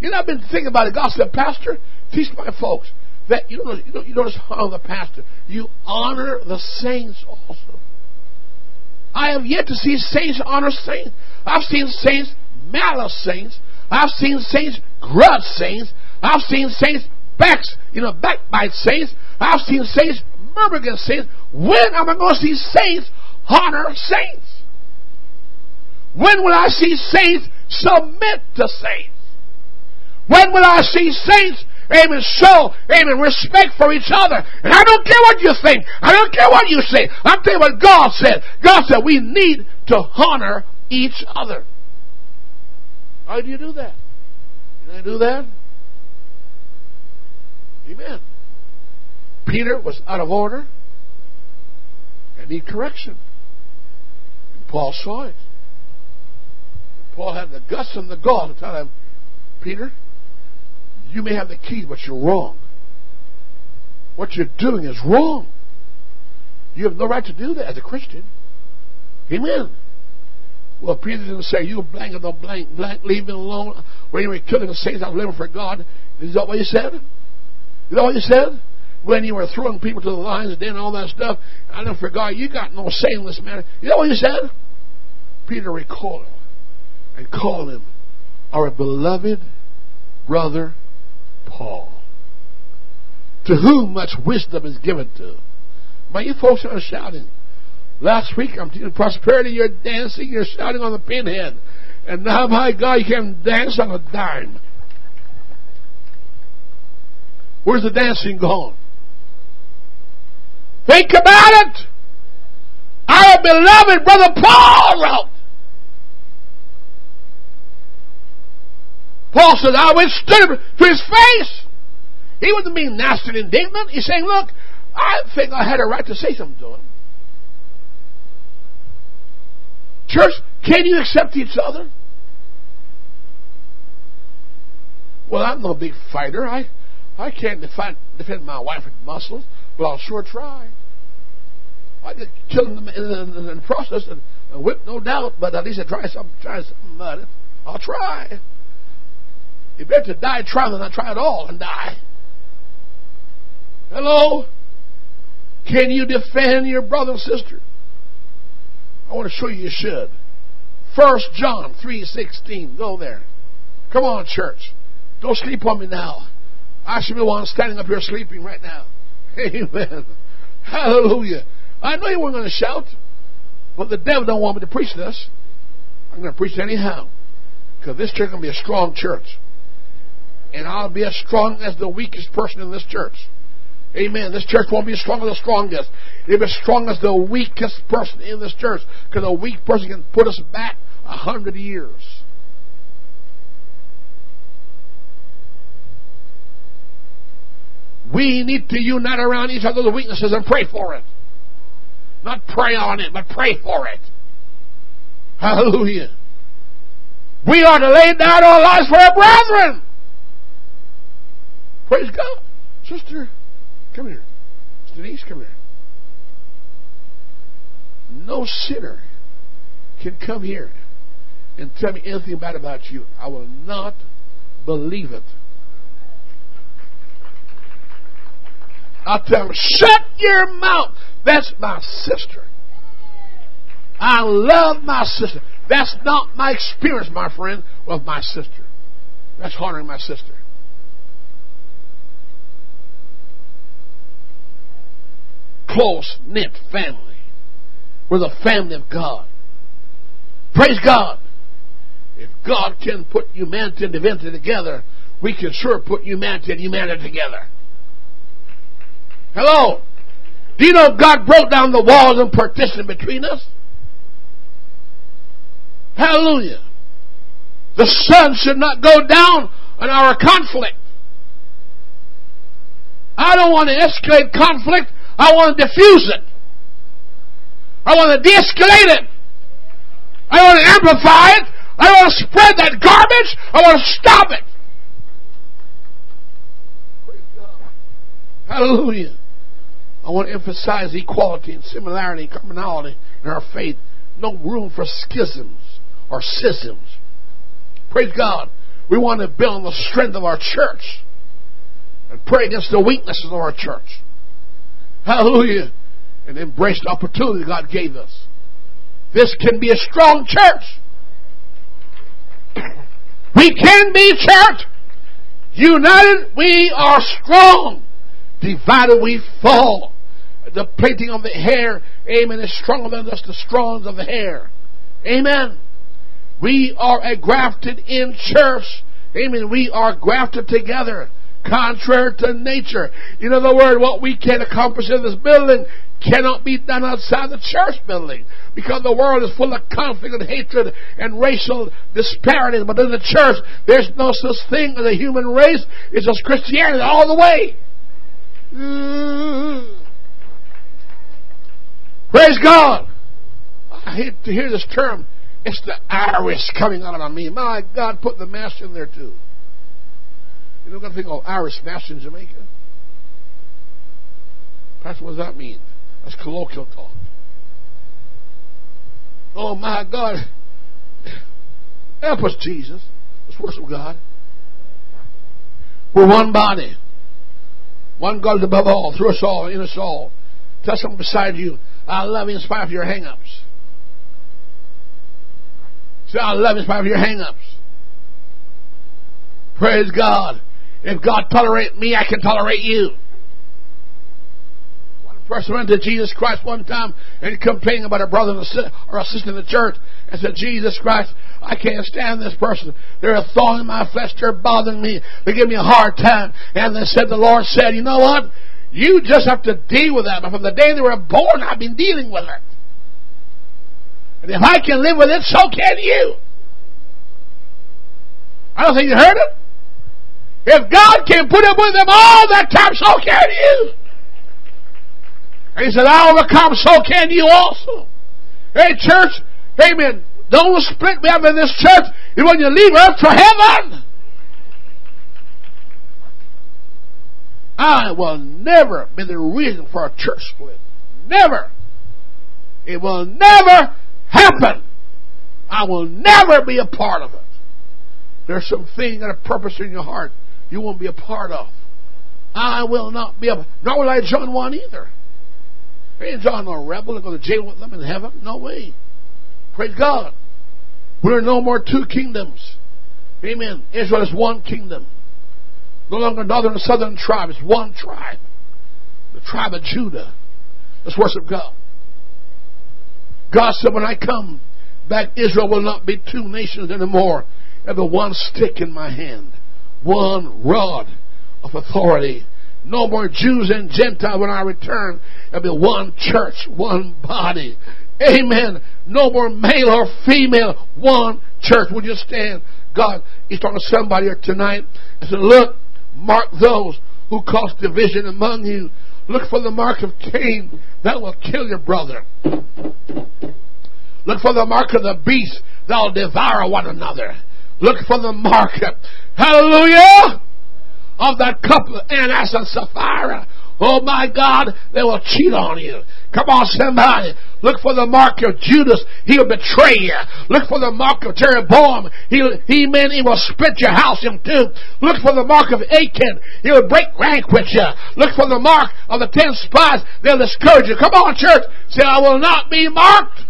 You know, I've been thinking about it. God said, Pastor, teach my folks that you don't, you don't, you don't just honor the pastor. You honor the saints also. I have yet to see saints honor saints. I've seen saints malice saints. I've seen saints grudge saints. I've seen saints backs, you know, backbite saints. I've seen saints murmur against saints. When am I going to see saints honor saints? When will I see saints submit to saints? When will I see saints, amen, show, amen, respect for each other? And I don't care what you think. I don't care what you say. I'm telling you what God said. God said we need to honor each other. How do you do that? Can I do that? Amen. Peter was out of order and need correction. And Paul saw it. And Paul had the guts and the gall to tell him, Peter, you may have the key, but you're wrong. What you're doing is wrong. You have no right to do that as a Christian. Amen. Well, Peter didn't say, you blank or don't blank, blank, leave me alone. When you were killing the saints, I was living for God. Is that what you said? You know what you said? When you were throwing people to the lions and then all that stuff, I don't forget, you got no say in this matter. You know what you said? Peter recoiled and called him our beloved brother Paul, to whom much wisdom is given to. Man, you folks are shouting. Last week, I'm teaching prosperity, you're dancing, you're shouting on the pinhead. And now, my God, you can dance on a dime. Where's the dancing gone? Think about it. Our our beloved brother Paul wrote. Paul said, I withstood him to his face. He wasn't being nasty and indignant. He's saying, look, I think I had a right to say something to him. Church, can you accept each other? Well, I'm no big fighter. I, I can't defend, defend my wife with muscles, but I'll sure try. I just killed them in, in, in the process and, and whipped, no doubt, but at least I try something, try something about it. I'll try. It's better to die trying than not try at all and die. Hello? Can you defend your brother and sister? I want to show you you should. First John three sixteen. Go there. Come on, church. Don't sleep on me now. I should be the one standing up here sleeping right now. Amen. Hallelujah. I know you weren't going to shout, but the devil don't want me to preach this. I'm going to preach anyhow, because this church is going to be a strong church. And I'll be as strong as the weakest person in this church. Amen. This church won't be as strong as the strongest. It'll be as strong as the weakest person in this church, because a weak person can put us back a hundred years. We need to unite around each other's weaknesses and pray for it. Not pray on it, but pray for it. Hallelujah. We are to lay down our lives for our brethren. Praise God. Sister, come here. Sister Denise, come here. No sinner can come here and tell me anything bad about you. I will not believe it. I'll tell him, shut your mouth. That's my sister. I love my sister. That's not my experience, my friend, with my sister. That's honoring my sister. Close-knit family. We're the family of God. Praise God. If God can put humanity and divinity together, we can sure put humanity and humanity together. Hello? Do you know God broke down the walls and partition between us? Hallelujah. The sun should not go down on our conflict. I don't want to escalate conflict. I want to diffuse it. I want to de-escalate it. I want to amplify it. I want to spread that garbage. I want to stop it. Praise God. Hallelujah. I want to emphasize equality and similarity and commonality in our faith. No room for schisms or schisms. Praise God. We want to build on the strength of our church and pray against the weaknesses of our church. Hallelujah. And embrace the opportunity God gave us. This can be a strong church. We can be a church. United, we are strong. Divided, we fall. The plaiting of the hair, amen, is stronger than us, the strands of the hair. Amen. We are a grafted in church. Amen. We are grafted together, contrary to nature. In other words, what we can accomplish in this building cannot be done outside the church building, because the world is full of conflict and hatred and racial disparities. But in the church, there's no such thing as a human race. It's just Christianity all the way. Mm. Praise God. I hate to hear this term. It's the Irish coming out on me. My God, put the mask in there too. You don't got to think of Irish mask in Jamaica. Pastor, what does that mean? That's colloquial talk. Oh my God. Help us, Jesus. Let's worship God. We're one body. One God is above all, through us all, in us all. Tell someone beside you, I love you in spite of your hang-ups. Say, I love you in spite of your hang-ups. Praise God. If God tolerates me, I can tolerate you. One person went to Jesus Christ one time and complained about a brother or a sister in the church and said, Jesus Christ, I can't stand this person. They're a thorn in my flesh. They're bothering me. They give me a hard time. And they said, the Lord said, you know what? You just have to deal with that. But from the day they were born, I've been dealing with it. And if I can live with it, so can you. I don't think you heard him. If God can put up with them all that time, so can you. And he said, I overcome, so can you also. Hey, church, amen. Don't split me up in this church. And when you leave earth for heaven, I will never be the reason for a church split. Never. It will never happen. I will never be a part of it. There's some thing and a purpose in your heart you won't be a part of. I will not be a... Nor will I join one either. I ain't join no rebel and go to jail with them in heaven. No way. Praise God. We're no more two kingdoms. Amen. Israel is one kingdom. No longer northern and southern tribe. It's one tribe. The tribe of Judah. Let's worship God. God said, when I come back, Israel will not be two nations anymore. Ever one stick in my hand. One rod of authority. No more Jews and Gentiles when I return. There'll be one church, one body. Amen. No more male or female. One church. Would you stand? God, He's talking to somebody here tonight. He said, look, mark those who cause division among you. Look for the mark of Cain that will kill your brother. Look for the mark of the beast that will devour one another. Look for the mark, hallelujah, of that couple, Ananias and Sapphira. Oh my God, they will cheat on you. Come on, somebody. Look for the mark of Judas. He'll betray you. Look for the mark of Jeroboam. He'll, he, man, he will split your house in two. Look for the mark of Achan. He'll break rank with you. Look for the mark of the ten spies. They'll discourage you. Come on, church. Say, I will not be marked.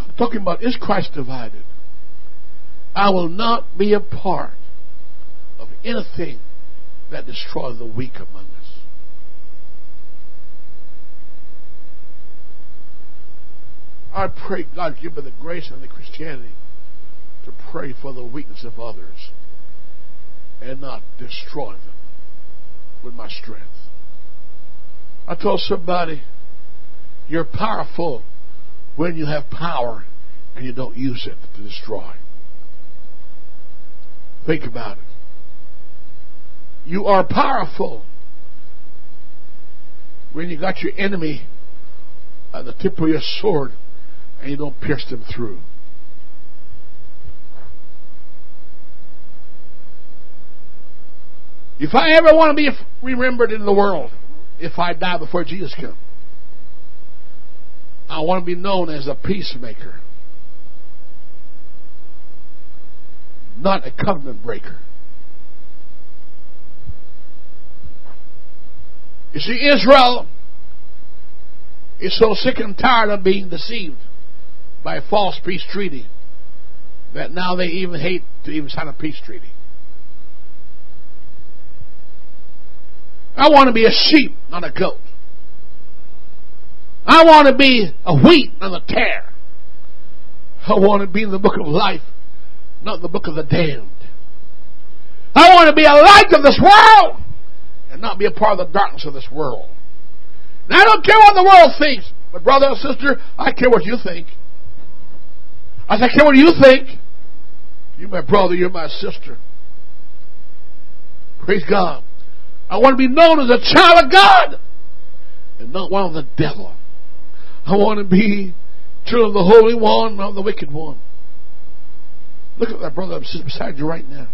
I'm talking about, is Christ divided? I will not be a part of anything that destroys the weak among us. I pray God give me the grace and the Christianity to pray for the weakness of others and not destroy them with my strength. I told somebody, you're powerful when you have power and you don't use it to destroy. Think about it. You are powerful when you got your enemy at the tip of your sword and you don't pierce them through. If I ever want to be remembered in the world, if I die before Jesus comes, I want to be known as a peacemaker, not a covenant breaker. You see, Israel is so sick and tired of being deceived by a false peace treaty that now they even hate to even sign a peace treaty. I want to be a sheep, not a goat. I want to be a wheat, not a tare. I want to be in the book of life, not the book of the damned. I want to be a light of this world and not be a part of the darkness of this world. Now, I don't care what the world thinks, but brother and sister, I care what you think. I say, I care what you think. You're my brother, you're my sister. Praise God. I want to be known as a child of God and not one of the devil. I want to be true of the Holy One, not the wicked one. Look at that brother and sister beside you right now.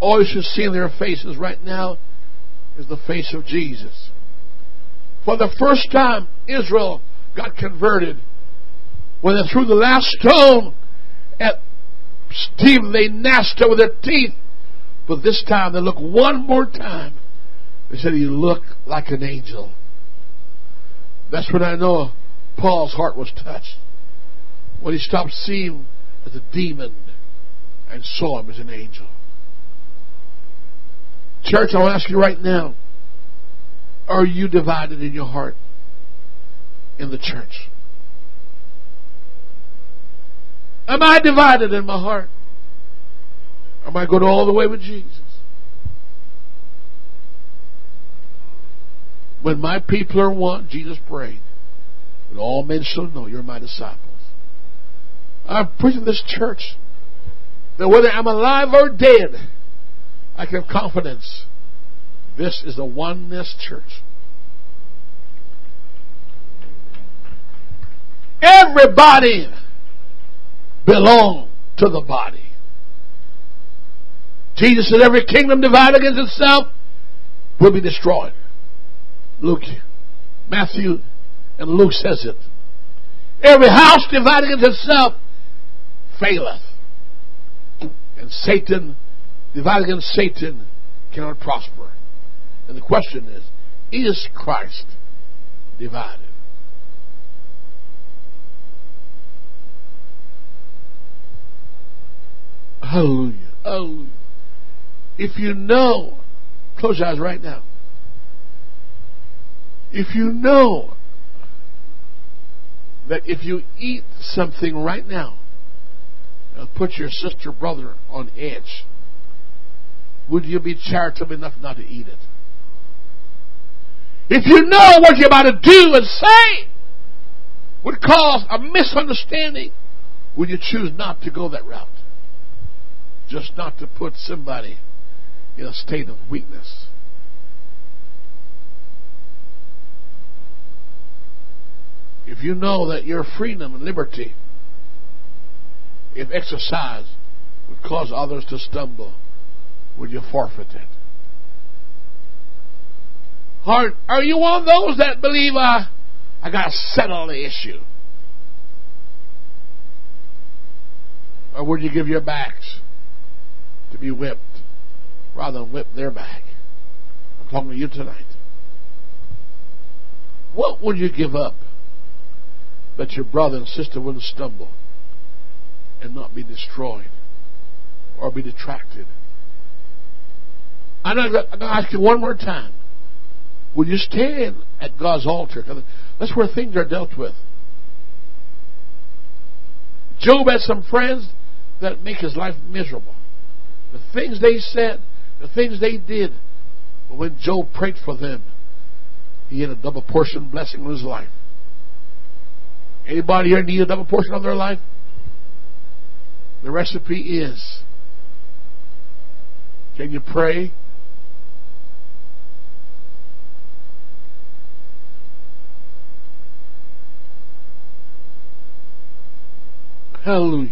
All you should see in their faces right now is the face of Jesus. For the first time, Israel got converted when they threw the last stone at Stephen. They gnashed it with their teeth. But this time, they looked one more time. They said, he looked like an angel. That's when I know Paul's heart was touched. When he stopped seeing him as a demon and saw him as an angel. Church, I want to ask you right now, are you divided in your heart in the church? Am I divided in my heart? Am I going all the way with Jesus? When my people are in want, Jesus prayed, and all men shall know you're my disciples. I'm preaching this church that whether I'm alive or dead, I can have confidence. This is the oneness church. Everybody belongs to the body. Jesus said, every kingdom divided against itself will be destroyed. Luke, Matthew, and Luke says it. Every house divided against itself faileth. And Satan, divided against Satan, cannot prosper. And the question is, is Christ divided? Hallelujah. Hallelujah. If you know, close your eyes right now. If you know that if you eat something right now, it'll put your sister or brother on edge, would you be charitable enough not to eat it? If you know what you're about to do and say would cause a misunderstanding, would you choose not to go that route? Just not to put somebody in a state of weakness. If you know that your freedom and liberty, if exercised, would cause others to stumble, would you forfeit it? Are, are you one of those that believe uh, I got to settle the issue? Or would you give your backs to be whipped rather than whip their back? I'm talking to you tonight. What would you give up that your brother and sister wouldn't stumble and not be destroyed or be detracted? I'm going to ask you one more time. Would you stand at God's altar? That's where things are dealt with. Job had some friends that make his life miserable. The things they said, the things they did. But when Job prayed for them, he had a double portion blessing on his life. Anybody here need a double portion of their life? The recipe is, can you pray? Hallelujah.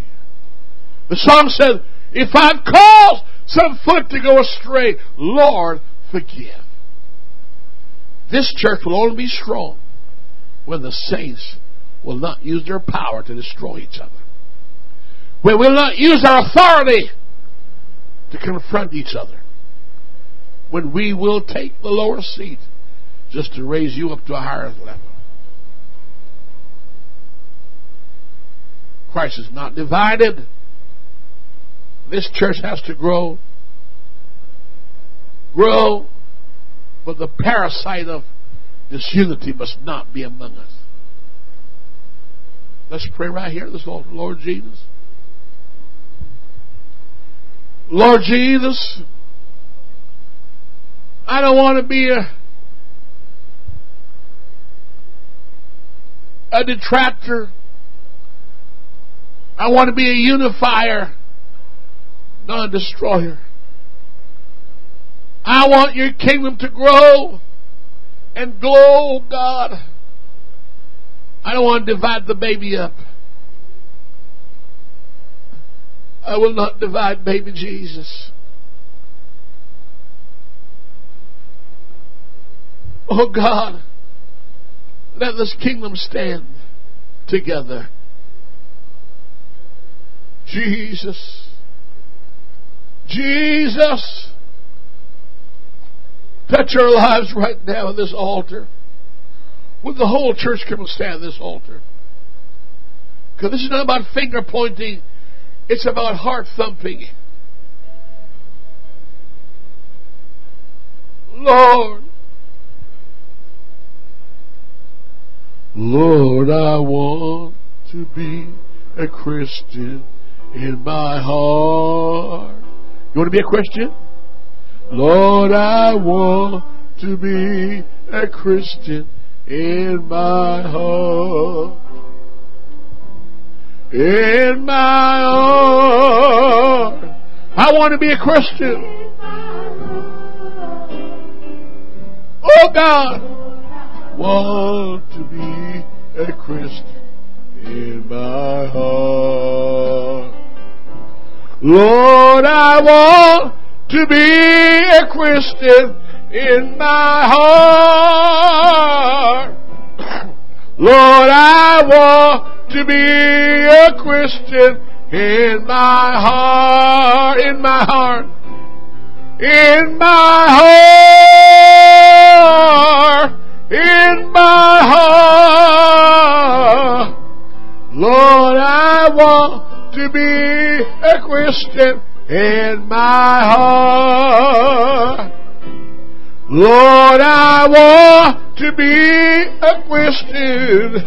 The song says, if I've caused some foot to go astray, Lord, forgive. This church will only be strong when the saints will not use their power to destroy each other. We will not use our authority to confront each other. When we will take the lower seat just to raise you up to a higher level. Christ is not divided. This church has to grow. Grow. But the parasite of disunity must not be among us. Let's pray right here at this altar. Lord Jesus. Lord Jesus, I don't want to be a, a detractor. I want to be a unifier, not a destroyer. I want your kingdom to grow and glow, God. I don't want to divide the baby up. I will not divide baby Jesus. Oh God, let this kingdom stand together. Jesus. Jesus. Touch our lives right now at this altar. Would the whole church come and stand at this altar? Because this is not about finger pointing. It's about heart thumping. Lord. Lord, I want to be a Christian in my heart. You want to be a Christian? Lord, I want to be a Christian in my heart. In my heart. I want to be a Christian. Oh God, want to be a Christian in my heart. Lord, I want to be a Christian in my heart. Lord, I want to be a Christian in my heart, in my heart, in my heart, in my heart. Lord, I want to be a Christian in my heart. Lord, I want to be a Christian.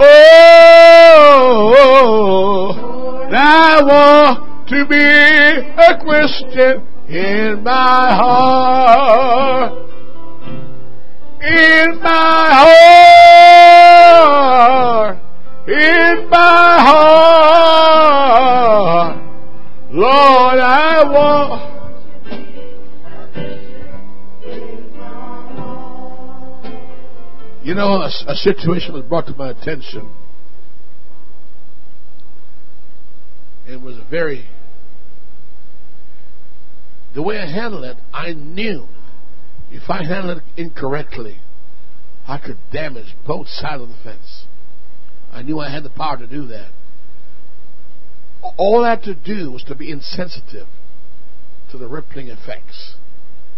Oh, I want to be a Christian in my heart. In my heart. In my heart. Lord, I want. You know, a, a situation was brought to my attention. It was very... The way I handled it, I knew if I handled it incorrectly, I could damage both sides of the fence. I knew I had the power to do that. All I had to do was to be insensitive to the rippling effects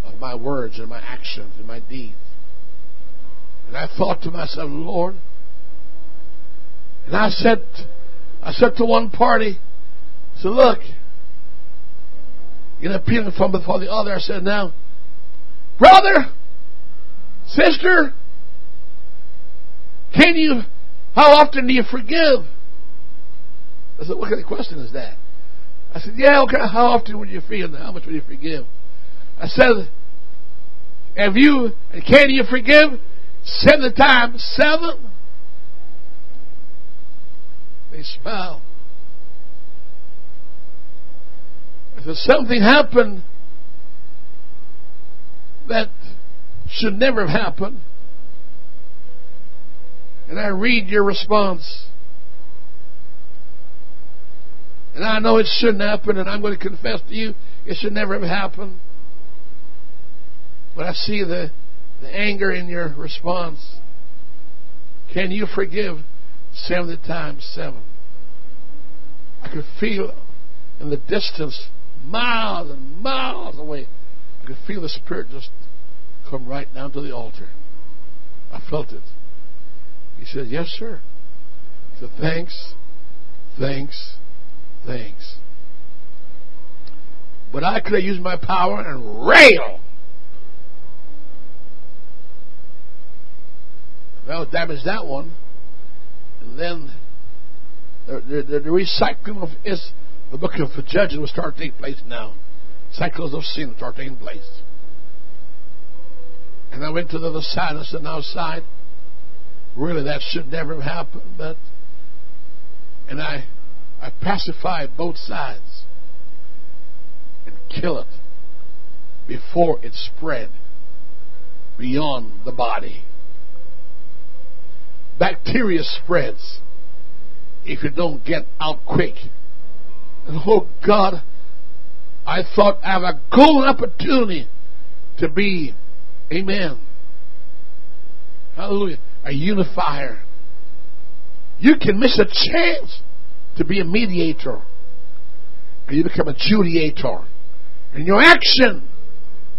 of my words and my actions and my deeds. And I thought to myself, Lord, and I said, I said to one party, I said, look, you're appealing from before the other. I said, now, brother, sister, can you, how often do you forgive? I said, what kind of question is that? I said, yeah, okay, how often would you forgive? How much would you forgive? I said, have you, and can you forgive? Seven times seven. They smiled. I said, something happened that should never have happened. And I read your response. And I know it shouldn't happen, and I'm going to confess to you it should never have happened. But I see the The anger in your response. Can you forgive seventy times seven? I could feel in the distance, miles and miles away, I could feel the Spirit just come right down to the altar. I felt it. He said, yes, sir. I said, thanks, thanks, thanks. But I could have used my power and rail. Well, damage that one, and then the, the, the recycling of is the book of the Judges will start taking place now. Cycles of sin will start taking place. And I went to the other side and I said, "Now, side, really that should never have happened." But and I, I pacified both sides and kill it before it spread beyond the body. Bacteria spreads if you don't get out quick. And oh God, I thought I have a golden opportunity to be, amen, hallelujah, a unifier. You can miss a chance to be a mediator, and you become a judicator. And your action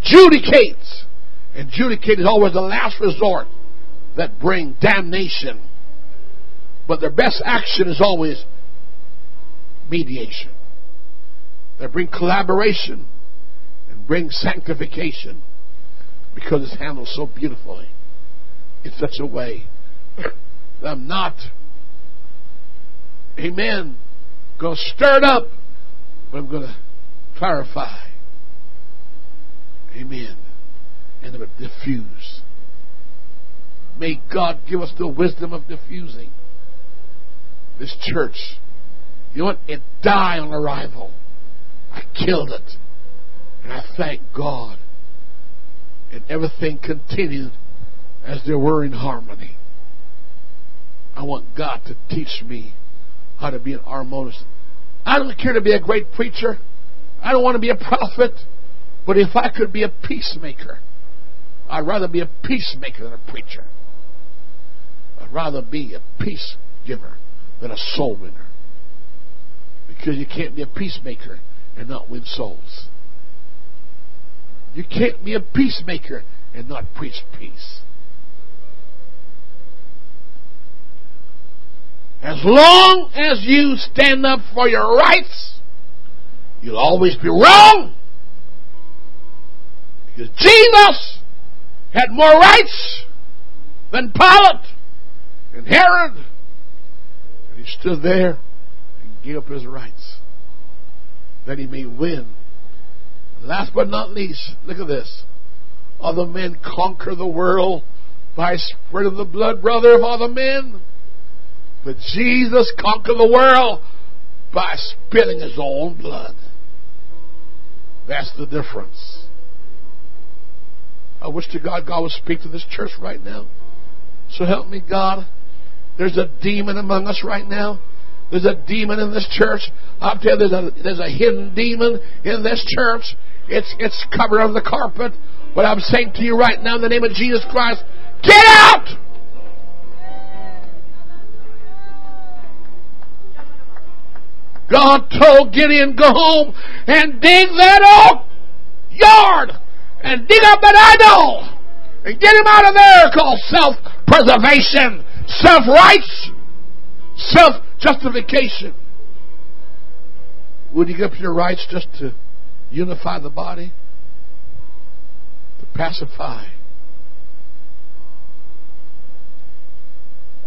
judicates, and judicate is always the last resort that bring damnation. But their best action is always mediation. They bring collaboration and bring sanctification because it's handled so beautifully in such a way that I'm not, amen, going to stir it up, but I'm going to clarify. Amen. and it would diffuse. May God give us the wisdom of diffusing this church. You know what? It died on arrival. I killed it. And I thank God. And everything continued as they were in harmony. I want God to teach me how to be an harmonist. I don't care to be a great preacher. I don't want to be a prophet. But if I could be a peacemaker, I'd rather be a peacemaker than a preacher. I'd rather be a peace giver than a soul winner. Because you can't be a peacemaker and not win souls. You can't be a peacemaker and not preach peace. As long as you stand up for your rights, you'll always be wrong. Because Jesus had more rights than Pilate and Herod. And he stood there and gave up his rights that he may win. And last but not least, look at this. Other men conquer the world by spread of the blood, brother, of other men. But Jesus conquered the world by spilling His own blood. That's the difference. I wish to God God would speak to this church right now. So help me, God. There's a demon among us right now. There's a demon in this church. I'll tell you, there's a, there's a hidden demon in this church. It's, it's covered under the carpet. But I'm saying to you right now in the name of Jesus Christ, get out! God told Gideon, go home and dig that old yard and dig up that idol and get him out of there, called self-preservation, self-rights, self-justification. Would you give up your rights just to unify the body, to pacify?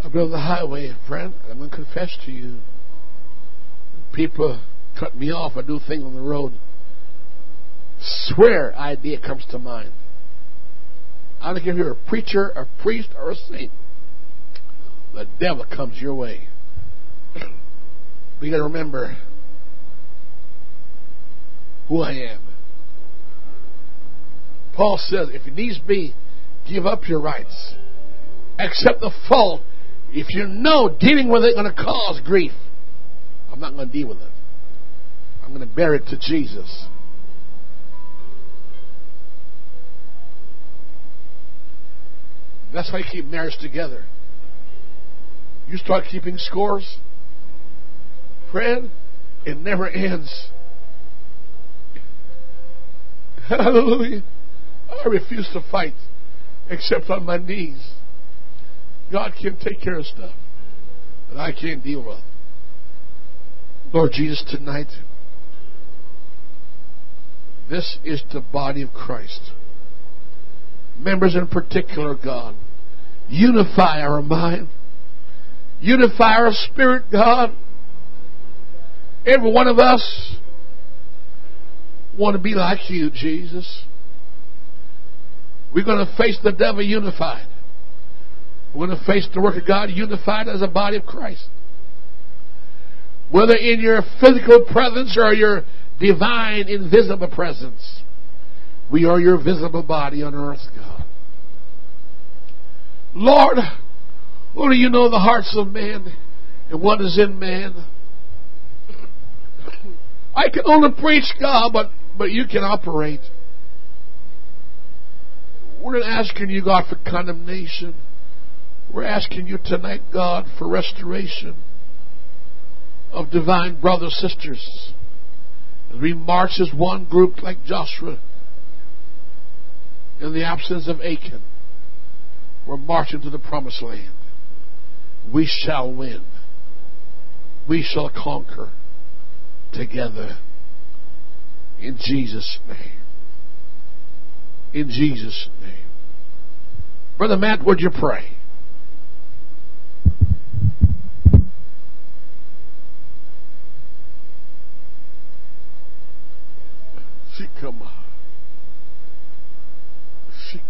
I've been on the highway, friend. I'm going to confess to you. People cut me off. I do things on the road. Swear idea comes to mind. I don't care if you're a preacher, a priest, or a saint. The devil comes your way. But you got to remember who I am. Paul says, if it needs be, give up your rights. Accept the fault if you know dealing with it is going to cause grief. I'm not going to deal with it. I'm going to bear it to Jesus. That's why you keep marriage together. You start keeping scores, friend, it never ends. Hallelujah. I refuse to fight except on my knees. God can take care of stuff that I can't deal with. Lord Jesus, tonight, this is the body of Christ. Members in particular, God, unify our mind. Unify our spirit, God. Every one of us want to be like you, Jesus. We're going to face the devil unified. We're going to face the work of God unified as a body of Christ. Whether in your physical presence or your divine invisible presence, we are your visible body on earth, God. Lord, only you know the hearts of man and what is in man. I can only preach, God, but, but you can operate. We're not asking you, God, for condemnation. We're asking you tonight, God, for restoration of divine brothers and sisters. As we march as one group like Joshua in the absence of Achan, we're marching to the promised land. We shall win. We shall conquer together. In Jesus' name. In Jesus' name. Brother Matt, would you pray? She come on. She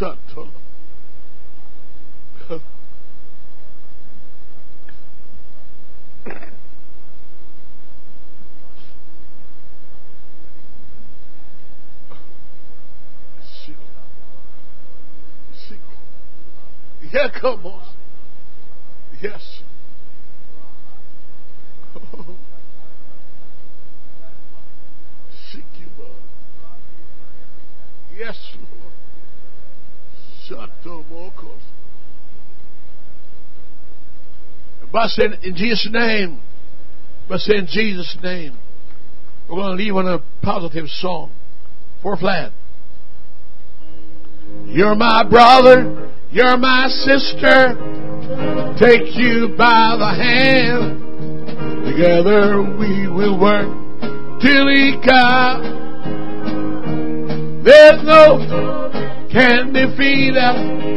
Santa. Yeah, come on. Yes. Oh. Seek you, Lord. Yes, Lord. Shato Mokos. But saying in Jesus' name, but saying in Jesus' name, we're going to leave on a positive song. Fourth line. You're my brother. You're my sister, take you by the hand, together we will work till he comes. There's no can defeat us,